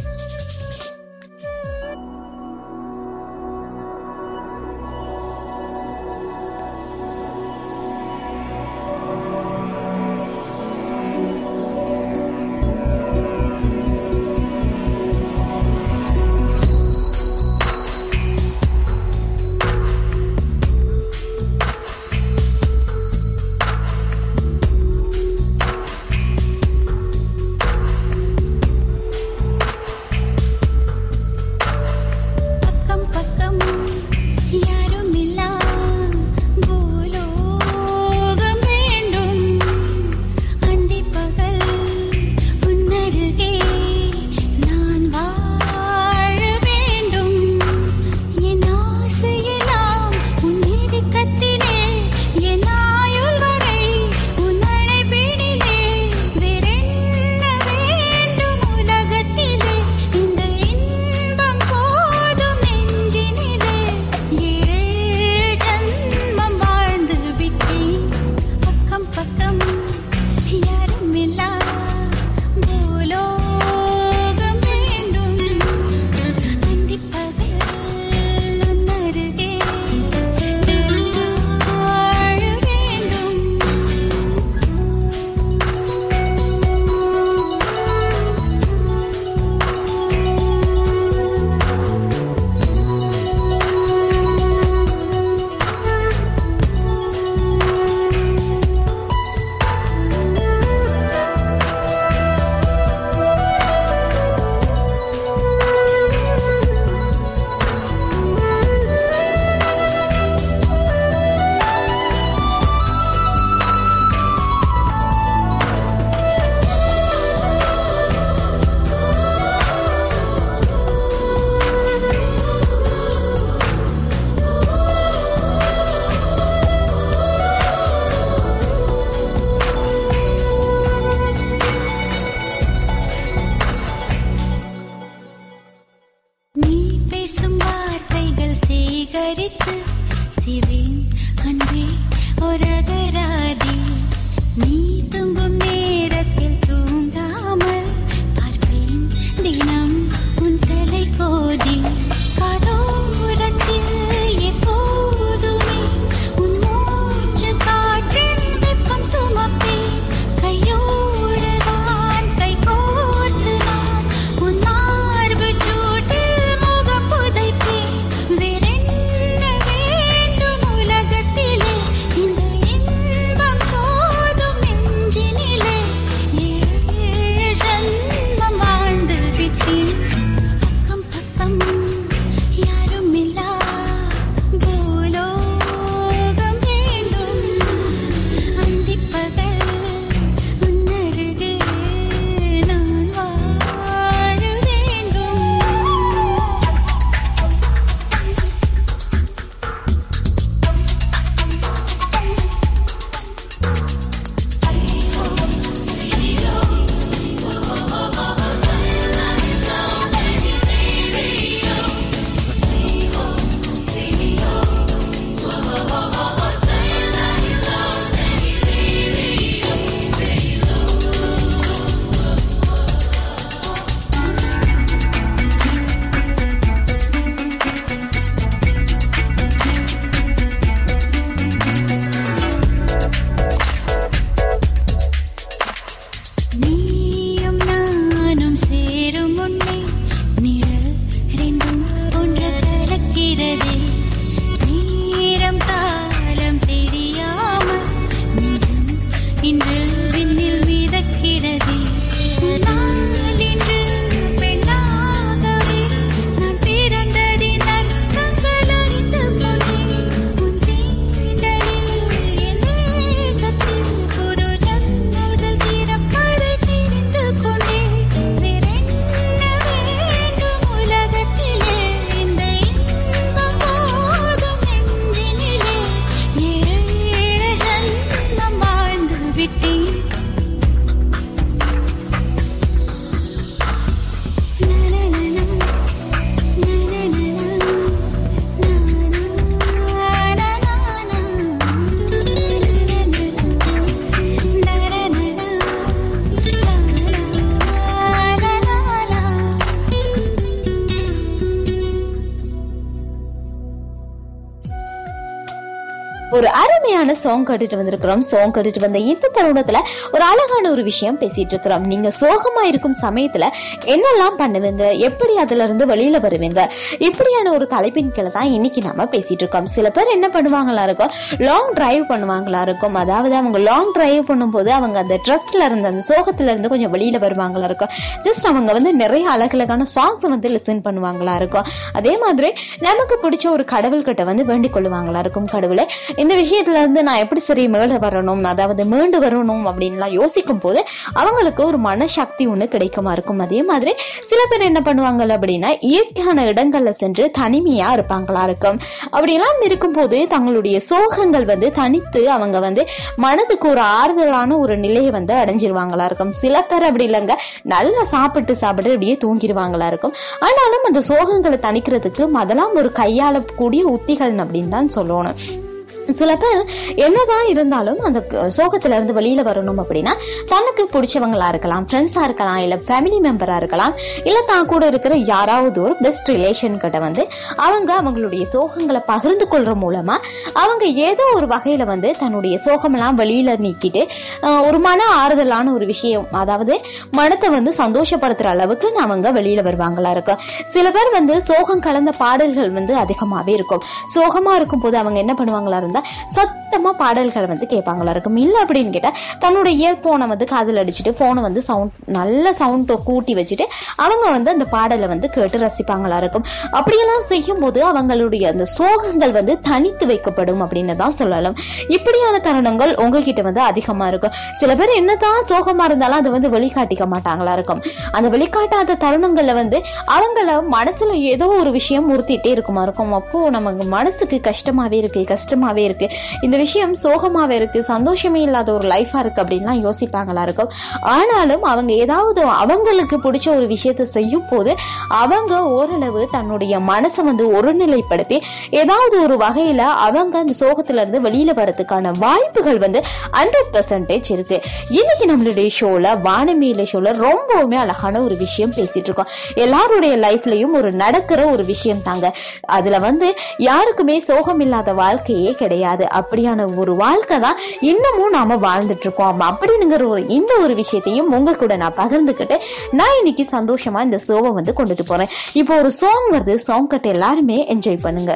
ஒரு அருமையான சாங் கேட்டுட்டு வந்திருக்கிறோம். சாங் கேட்டுட்டு வந்த இந்த தருணத்துல ஒரு அழகான ஒரு விஷயம் பேசிட்டு இருக்கிறோம். நீங்க சோகமா இருக்கும் சமயத்துல என்னெல்லாம் பண்ணுவீங்க, எப்படி அதுல இருந்து வெளியில வருவீங்க, இப்படியான ஒரு தலைப்பின் கீழே தான் இன்னைக்கு நாம பேசிட்டு இருக்கோம். சில பேர் என்ன பண்ணுவாங்களா இருக்கும், லாங் டிரைவ் பண்ணுவாங்களா இருக்கும். அதாவது அவங்க லாங் டிரைவ் பண்ணும்போது அவங்க அந்த ட்ரெஸ்ல இருந்து அந்த சோகத்துல இருந்து கொஞ்சம் வெளியில வருவாங்களா இருக்கும். ஜஸ்ட் அவங்க வந்து நிறைய அழகழகான சாங்ஸ் வந்து லிசன் பண்ணுவாங்களா இருக்கும். அதே மாதிரி நமக்கு பிடிச்ச ஒரு கடவுள் கிட்ட வந்து வேண்டிக் கொள்ளுவாங்களா இருக்கும். கடவுளை இந்த விஷயத்துல இருந்து நான் எப்படி சரி மேல வரணும், அதாவது மீண்டு வரணும் அப்படின்லாம் யோசிக்கும் போது அவங்களுக்கு ஒரு மனசக்தி ஒண்ணு கிடைக்குமா இருக்கும். அதே மாதிரி சில பேர் என்ன பண்ணுவாங்க அப்படின்னா இயற்கையான இடங்கள்ல சென்று தனிமையா இருப்பாங்களா இருக்கும். அப்படிலாம் இருக்கும்போது தங்களுடைய சோகங்கள் வந்து தனித்து அவங்க வந்து மனதுக்கு ஒரு ஆறுதலான ஒரு நிலையை வந்து அடைஞ்சிருவாங்களா இருக்கும். சில பேர் அப்படி இல்லைங்க, நல்லா சாப்பிட்டு சாப்பிட்டு அப்படியே தூங்கிடுவாங்களா இருக்கும். ஆனாலும் அந்த சோகங்களை தணிக்கிறதுக்கு அதெல்லாம் ஒரு கையாளக்கூடிய உத்திகள் அப்படின்னு தான் சொல்லணும். சில பேர் என்னதான் இருந்தாலும் அந்த சோகத்துல இருந்து வெளியில வரணும் அப்படின்னா தனக்கு பிடிச்சவங்களா இருக்கலாம், ஃப்ரெண்ட்ஸா இருக்கலாம், இல்ல ஃபேமிலி மெம்பரா இருக்கலாம், இல்ல தான் கூட இருக்கிற யாராவது ஒரு பெஸ்ட் ரிலேஷன் கிட்ட வந்து அவங்க அவங்களுடைய சோகங்களை பகிர்ந்து கொள்ற மூலமா அவங்க ஏதோ ஒரு வகையில வந்து தன்னுடைய சோகமெல்லாம் வெளியில நீக்கிட்டு ஒரு மன ஆறுதலான ஒரு விஷயம், அதாவது மனத்தை வந்து சந்தோஷப்படுத்துற அளவுக்கு அவங்க வெளியில வருவாங்களா இருக்கும். சில பேர் வந்து சோகம் கலந்த பாடல்கள் வந்து அதிகமாவே இருக்கும். சோகமா இருக்கும் போது அவங்க என்ன பண்ணுவாங்களா, சத்தமா பாடல்கள் வந்து கேட்பாங்களா இருக்கும். இல்ல அப்படின்னு கேட்டா தன்னுடைய இயர்போனை வந்து காதில் அடிச்சுட்டு போனை வந்து சவுண்ட் நல்ல சவுண்டை கூட்டி வச்சுட்டு அவங்க வந்து அந்த பாடலை வந்து கேட்டு ரசிப்பாங்களா இருக்கும். அப்படியெல்லாம் செய்யும்போது அவங்களுடைய அந்த சோகங்கள் வந்து தனித்து வைக்கப்படும் அப்படின்னு தான் சொல்லலாம். இப்படியான தருணங்கள் உங்ககிட்ட வந்து அதிகமா இருக்கும். சில பேர் என்னதான் சோகமா இருந்தாலும் அதை வந்து வெளிக்காட்டிக்க மாட்டாங்களா இருக்கும். அந்த வெளிக்காட்டாத தருணங்கள்ல வந்து அவங்கள மனசுல ஏதோ ஒரு விஷயம் உறுத்திட்டே இருக்குமா இருக்கும். அப்போ நமக்கு மனசுக்கு கஷ்டமாவே இருக்கு, கஷ்டமாவே இருக்கு, இந்த விஷயம் சோகமாவே இருக்கு, சந்தோஷமே இல்லாத ஒரு லைஃபா இருக்கு அப்படின்லாம் யோசிப்பாங்களா இருக்கும். ஆனாலும் அவங்க ஏதாவது அவங்களுக்கு பிடிச்ச ஒரு விஷயத்தை செய்யும் போது அவங்க ஓரளவு தன்னுடைய மனசை வந்து ஒருநிலைப்படுத்தி ஏதாவது ஒரு வகையில அவங்க அந்த சோகத்துல இருந்து வெளியில வரதுக்கான வாய்ப்புகள் வந்து 100% இருக்கு. இன்னைக்கு நம்மளுடைய ஷோல வானமியில ஷோல ரொம்பவுமே அழகான ஒரு விஷயம் பேசிட்டு இருக்கோம். எல்லாருடைய லைஃப்லயும் ஒரு நடக்கிற ஒரு விஷயம் தாங்க. அதுல வந்து யாருக்குமே சோகம் இல்லாத வாழ்க்கையே கிடையாது. அப்படியான ஒரு வாழ்க்கை தான் இன்னமும் நாம வாழ்ந்துட்டு இருக்கோம். அப்படிங்கிற இந்த ஒரு விஷயத்தையும் உங்க கூட நான் பகிர்ந்துக்கிட்டு நான் இன்னைக்கு சந்தோஷமா இந்த ஷோவை வந்து கொண்டுட்டு போறேன். இப்போ ஒரு சாங் வருது, சாங் கட்ட எல்லாருமே என்ஜாய் பண்ணுங்க.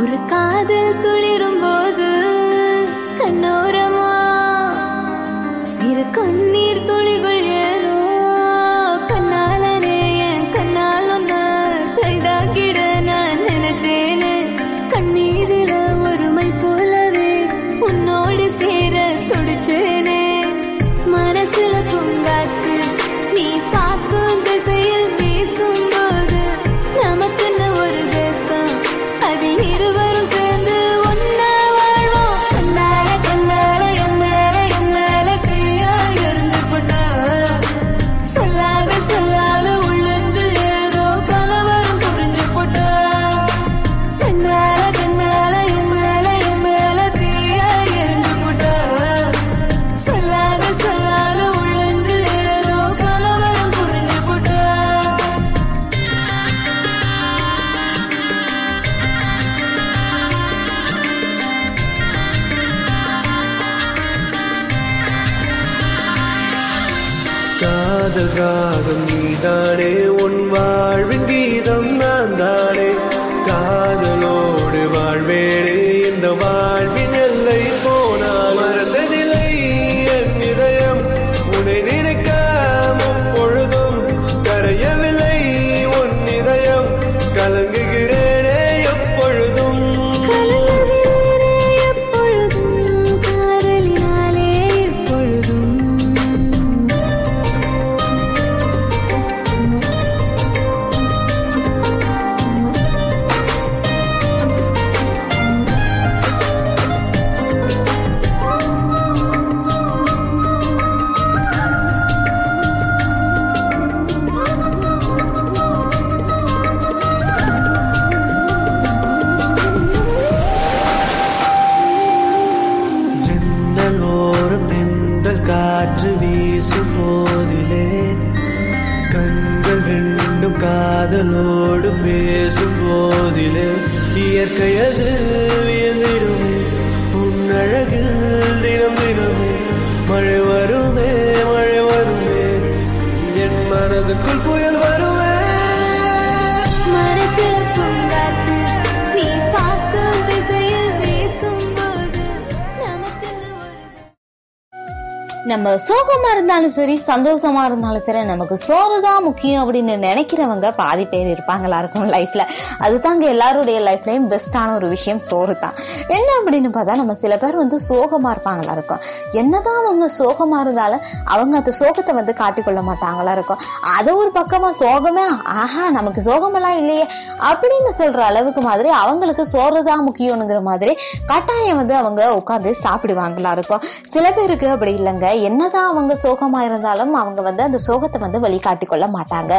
ஒரு காதல் துளிரும் போது கண்ணோரமா சிறு கண்ணீர் துளிகள் ஏனோ கண்ணாலனே என் கண்ணால் ஒன்னா கைதாக்கிட நான் நினைச்சேனே. கண்ணீரில ஒருமை போலவே உன்னோடு சேர துடிச்சேனே. மனசுல பூங்காற்று நீ பார்க்கும் திசையில் வீசும் போது நமக்குன்னு ஒரு தேசம் அதில் இருவரும் சேர்ந்து ராகம் நீதானே, உன் வாழ்வின் கீதம் நான் தானே, காதலோடு வாழ்வேனே இந்த வாழ்வின் எல்லை போனால் மறந்ததில்லை என் இதயம். உன்னை நினைக்காமல் பொழுதும் கரையவில்லை உன் இதயம். கலங்குகிறேனே எப்பொழுதும் காதலினாலே எப்பொழுதும். என்னோடு பேசும் போதிலே இயற்கையது வியந்திடும் உன்னழகில் தினம் தினமே மழை வருமே மழை வருமே என் மனதுக்குள் புயல் வருமே நம்ம சோகமா இருந்தாலும் சரி சந்தோஷமா இருந்தாலும் சரி நமக்கு சோறுதான் முக்கியம் அப்படின்னு நினைக்கிறவங்க பாதி பேர் இருப்பாங்களா இருக்கும் லைஃப்ல. அதுதாங்க எல்லாருடைய லைஃப்லயும் பெஸ்டான ஒரு விஷயம் சோறு தான். என்ன அப்படின்னு பார்த்தா நம்ம சில பேர் வந்து சோகமா இருப்பாங்களா இருக்கும். என்னதான் அவங்க சோகமா இருந்தாலும் அவங்க அந்த சோகத்தை வந்து காட்டிக்கொள்ள மாட்டாங்களா இருக்கும். அதை ஒரு பக்கமா சோகமே ஆஹா நமக்கு சோகமெல்லாம் இல்லையே அப்படின்னு சொல்ற அளவுக்கு மாதிரி அவங்களுக்கு சோறுதான் முக்கியம்ங்கிற மாதிரி கட்டாயம் வந்து அவங்க உட்காந்து சாப்பிடுவாங்களா இருக்கும். சில பேருக்கு அப்படி இல்லைங்க. என்னதான் அவங்க சோகமா இருந்தாலும் அவங்க வந்து அந்த சோகத்தை வந்து வழிகாட்டிக் கொள்ள மாட்டாங்க.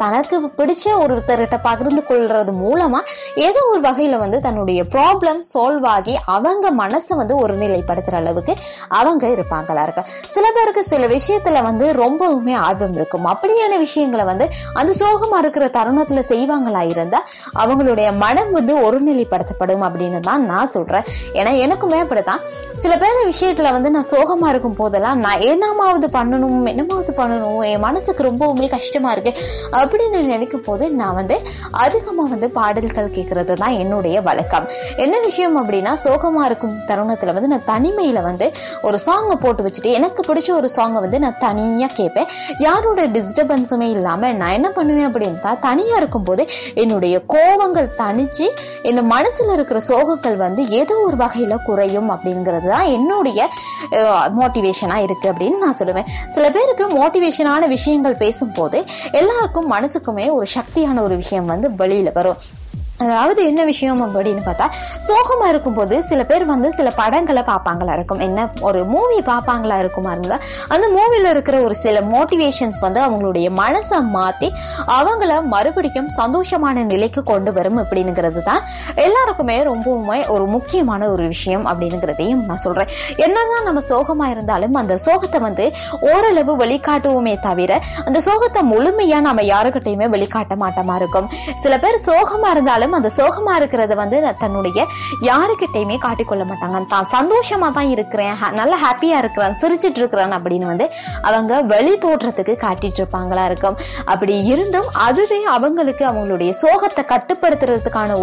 தனக்கு பிடிச்ச ஒருத்தர்கிட்ட பகிர்ந்து கொள்றது மூலமா ஏதோ ஒரு வகையில வந்து தன்னுடைய ப்ராப்ளம் சால்வ் ஆகி அவங்க மனசை வந்து ஒரு நிலைப்படுத்துற அளவுக்கு அவங்க இருப்பாங்களா இருக்க. சில பேருக்கு சில விஷயத்துல வந்து ரொம்பவுமே ஆர்வம் இருக்கும். அப்படியான விஷயங்களை வந்து அந்த சோகமா இருக்கிற தருணத்துல செய்வாங்களா இருந்தா அவங்களுடைய மனம் வந்து ஒரு நிலைப்படுத்தப்படும் அப்படின்னு தான் நான் சொல்றேன். ஏன்னா எனக்குமே அப்படித்தான். சில பேர் விஷயத்துல வந்து நான் சோகமா இருக்கும் போதெல்லாம் நான் என்னமாவது பண்ணணும் என் மனசுக்கு ரொம்பவுமே கஷ்டமா இருக்கு அப்படின்னு நினைக்கும் போது நான் வந்து அதிகமா வந்து பாடல்கள் கேட்கறது தான் என்னுடைய வழக்கம். என்ன விஷயம் அப்படின்னா சோகமா இருக்கும் தருணத்துல வந்து நான் தனிமையில வந்து ஒரு சாங்கை போட்டு வச்சுட்டு எனக்கு பிடிச்ச ஒரு சாங்கை வந்து நான் தனியா கேட்பேன். யாரோட டிஸ்டர்பன்ஸுமே இல்லாம நான் என்ன பண்ணுவேன் அப்படின்னா தனியா இருக்கும் போது என்னுடைய கோபங்கள் தனிச்சு என் மனசுல இருக்கிற சோகங்கள் வந்து ஏதோ ஒரு வகையில குறையும் அப்படிங்கிறது தான் என்னுடைய மோட்டிவேஷனா இருக்கு அப்படின்னு நான் சொல்லுவேன். சில பேருக்கு மோட்டிவேஷனான விஷயங்கள் பேசும்போது எல்லாருக்கும் மனசுக்குமே ஒரு சக்தியான ஒரு விஷயம் வந்து வெளியில வரும். அதாவது என்ன விஷயம் அப்படின்னு பார்த்தா சோகமா இருக்கும்போது சில பேர் வந்து சில படங்களை பார்ப்பாங்களா இருக்கும். என்ன ஒரு மூவி பார்ப்பாங்களா இருக்குமா இருந்தா அந்த மூவில இருக்கிற ஒரு சில மோட்டிவேஷன்ஸ் வந்து அவங்களுடைய மனசை மாத்தி அவங்கள மறுபடியும் சந்தோஷமான நிலைக்கு கொண்டு வரும் அப்படிங்கிறது தான் எல்லாருக்குமே ரொம்பவுமே ஒரு முக்கியமான ஒரு விஷயம் அப்படிங்கிறதையும் நான் சொல்றேன். என்னதான் நம்ம சோகமா இருந்தாலும் அந்த சோகத்தை வந்து ஓரளவு வெளிக்காட்டுவோமே தவிர அந்த சோகத்தை முழுமையா நம்ம யாருக்கிட்டையுமே வெளிக்காட்ட மாட்டோமா இருக்கும். சில பேர் சோகமா இருந்தாலும் அந்த சோகமா இருக்கிறத வந்து தன்னுடைய யாருக்கிட்டையுமே காட்டிக்கொள்ள மாட்டாங்க. தான் சந்தோஷமா தான் இருக்கிறேன், நல்லா ஹாப்பியா இருக்கிறான், சிரிச்சிட்டு இருக்கிறான் அப்படின்னு வந்து அவங்க வெளி தோற்றத்துக்கு காட்டிட்டு இருப்பாங்களா இருக்கும். அப்படி இருந்தும் அதுவே அவங்களுக்கு அவங்களுடைய சோகத்தை கட்டுப்படுத்துறதுக்கான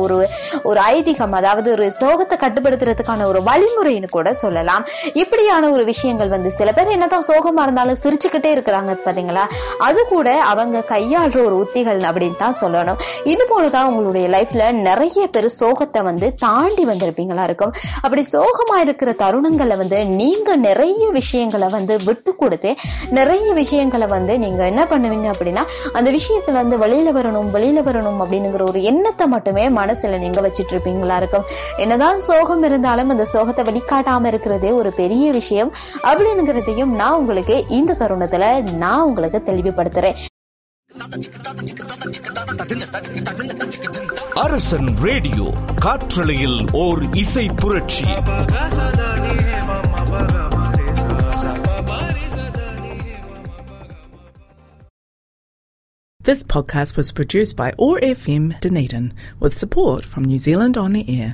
ஒரு ஐதீகம், அதாவது ஒரு சோகத்தை கட்டுப்படுத்துறதுக்கான ஒரு வழிமுறைன்னு கூட சொல்லலாம். இப்படியான ஒரு விஷயங்கள் வந்து சில பேர் என்னதான் சோகமா இருந்தாலும் சிரிச்சுக்கிட்டே இருக்கிறாங்க பாத்தீங்களா, அது கூட அவங்க கையாளுற ஒரு உத்திகள் அப்படின்னு தான் சொல்லணும். இது போலதான் உங்களுடைய லைஃப் நிறைய பேர் சோகத்தை வந்து தாண்டி வந்திருப்பீங்களா இருக்கும். அப்படி சோகமா இருக்கிற தருணங்களை வந்து நீங்க நிறைய விஷயங்களை வந்து விட்டு கொடுத்து நிறைய விஷயங்களை வந்து நீங்க என்ன பண்ணுவீங்க அப்படின்னா அந்த விஷயத்துல வந்து வெளியில வரணும் அப்படிங்கிற ஒரு எண்ணத்தை மட்டுமே மனசுல நீங்க வச்சிட்டு இருப்பீங்களா இருக்கும். என்னதான் சோகம் இருந்தாலும் அந்த சோகத்தை வெளிக்காட்டாம இருக்கிறதே ஒரு பெரிய விஷயம் அப்படிங்கிறதையும் நான் உங்களுக்கு இந்த தருணத்துல நான் உங்களுக்கு தெளிவுபடுத்துறேன். அரசன் ரேடியோ காற்றலையில் ஓர் இசை புரட்சி. This podcast was produced by ORFM Dunedin with support from New Zealand on the air.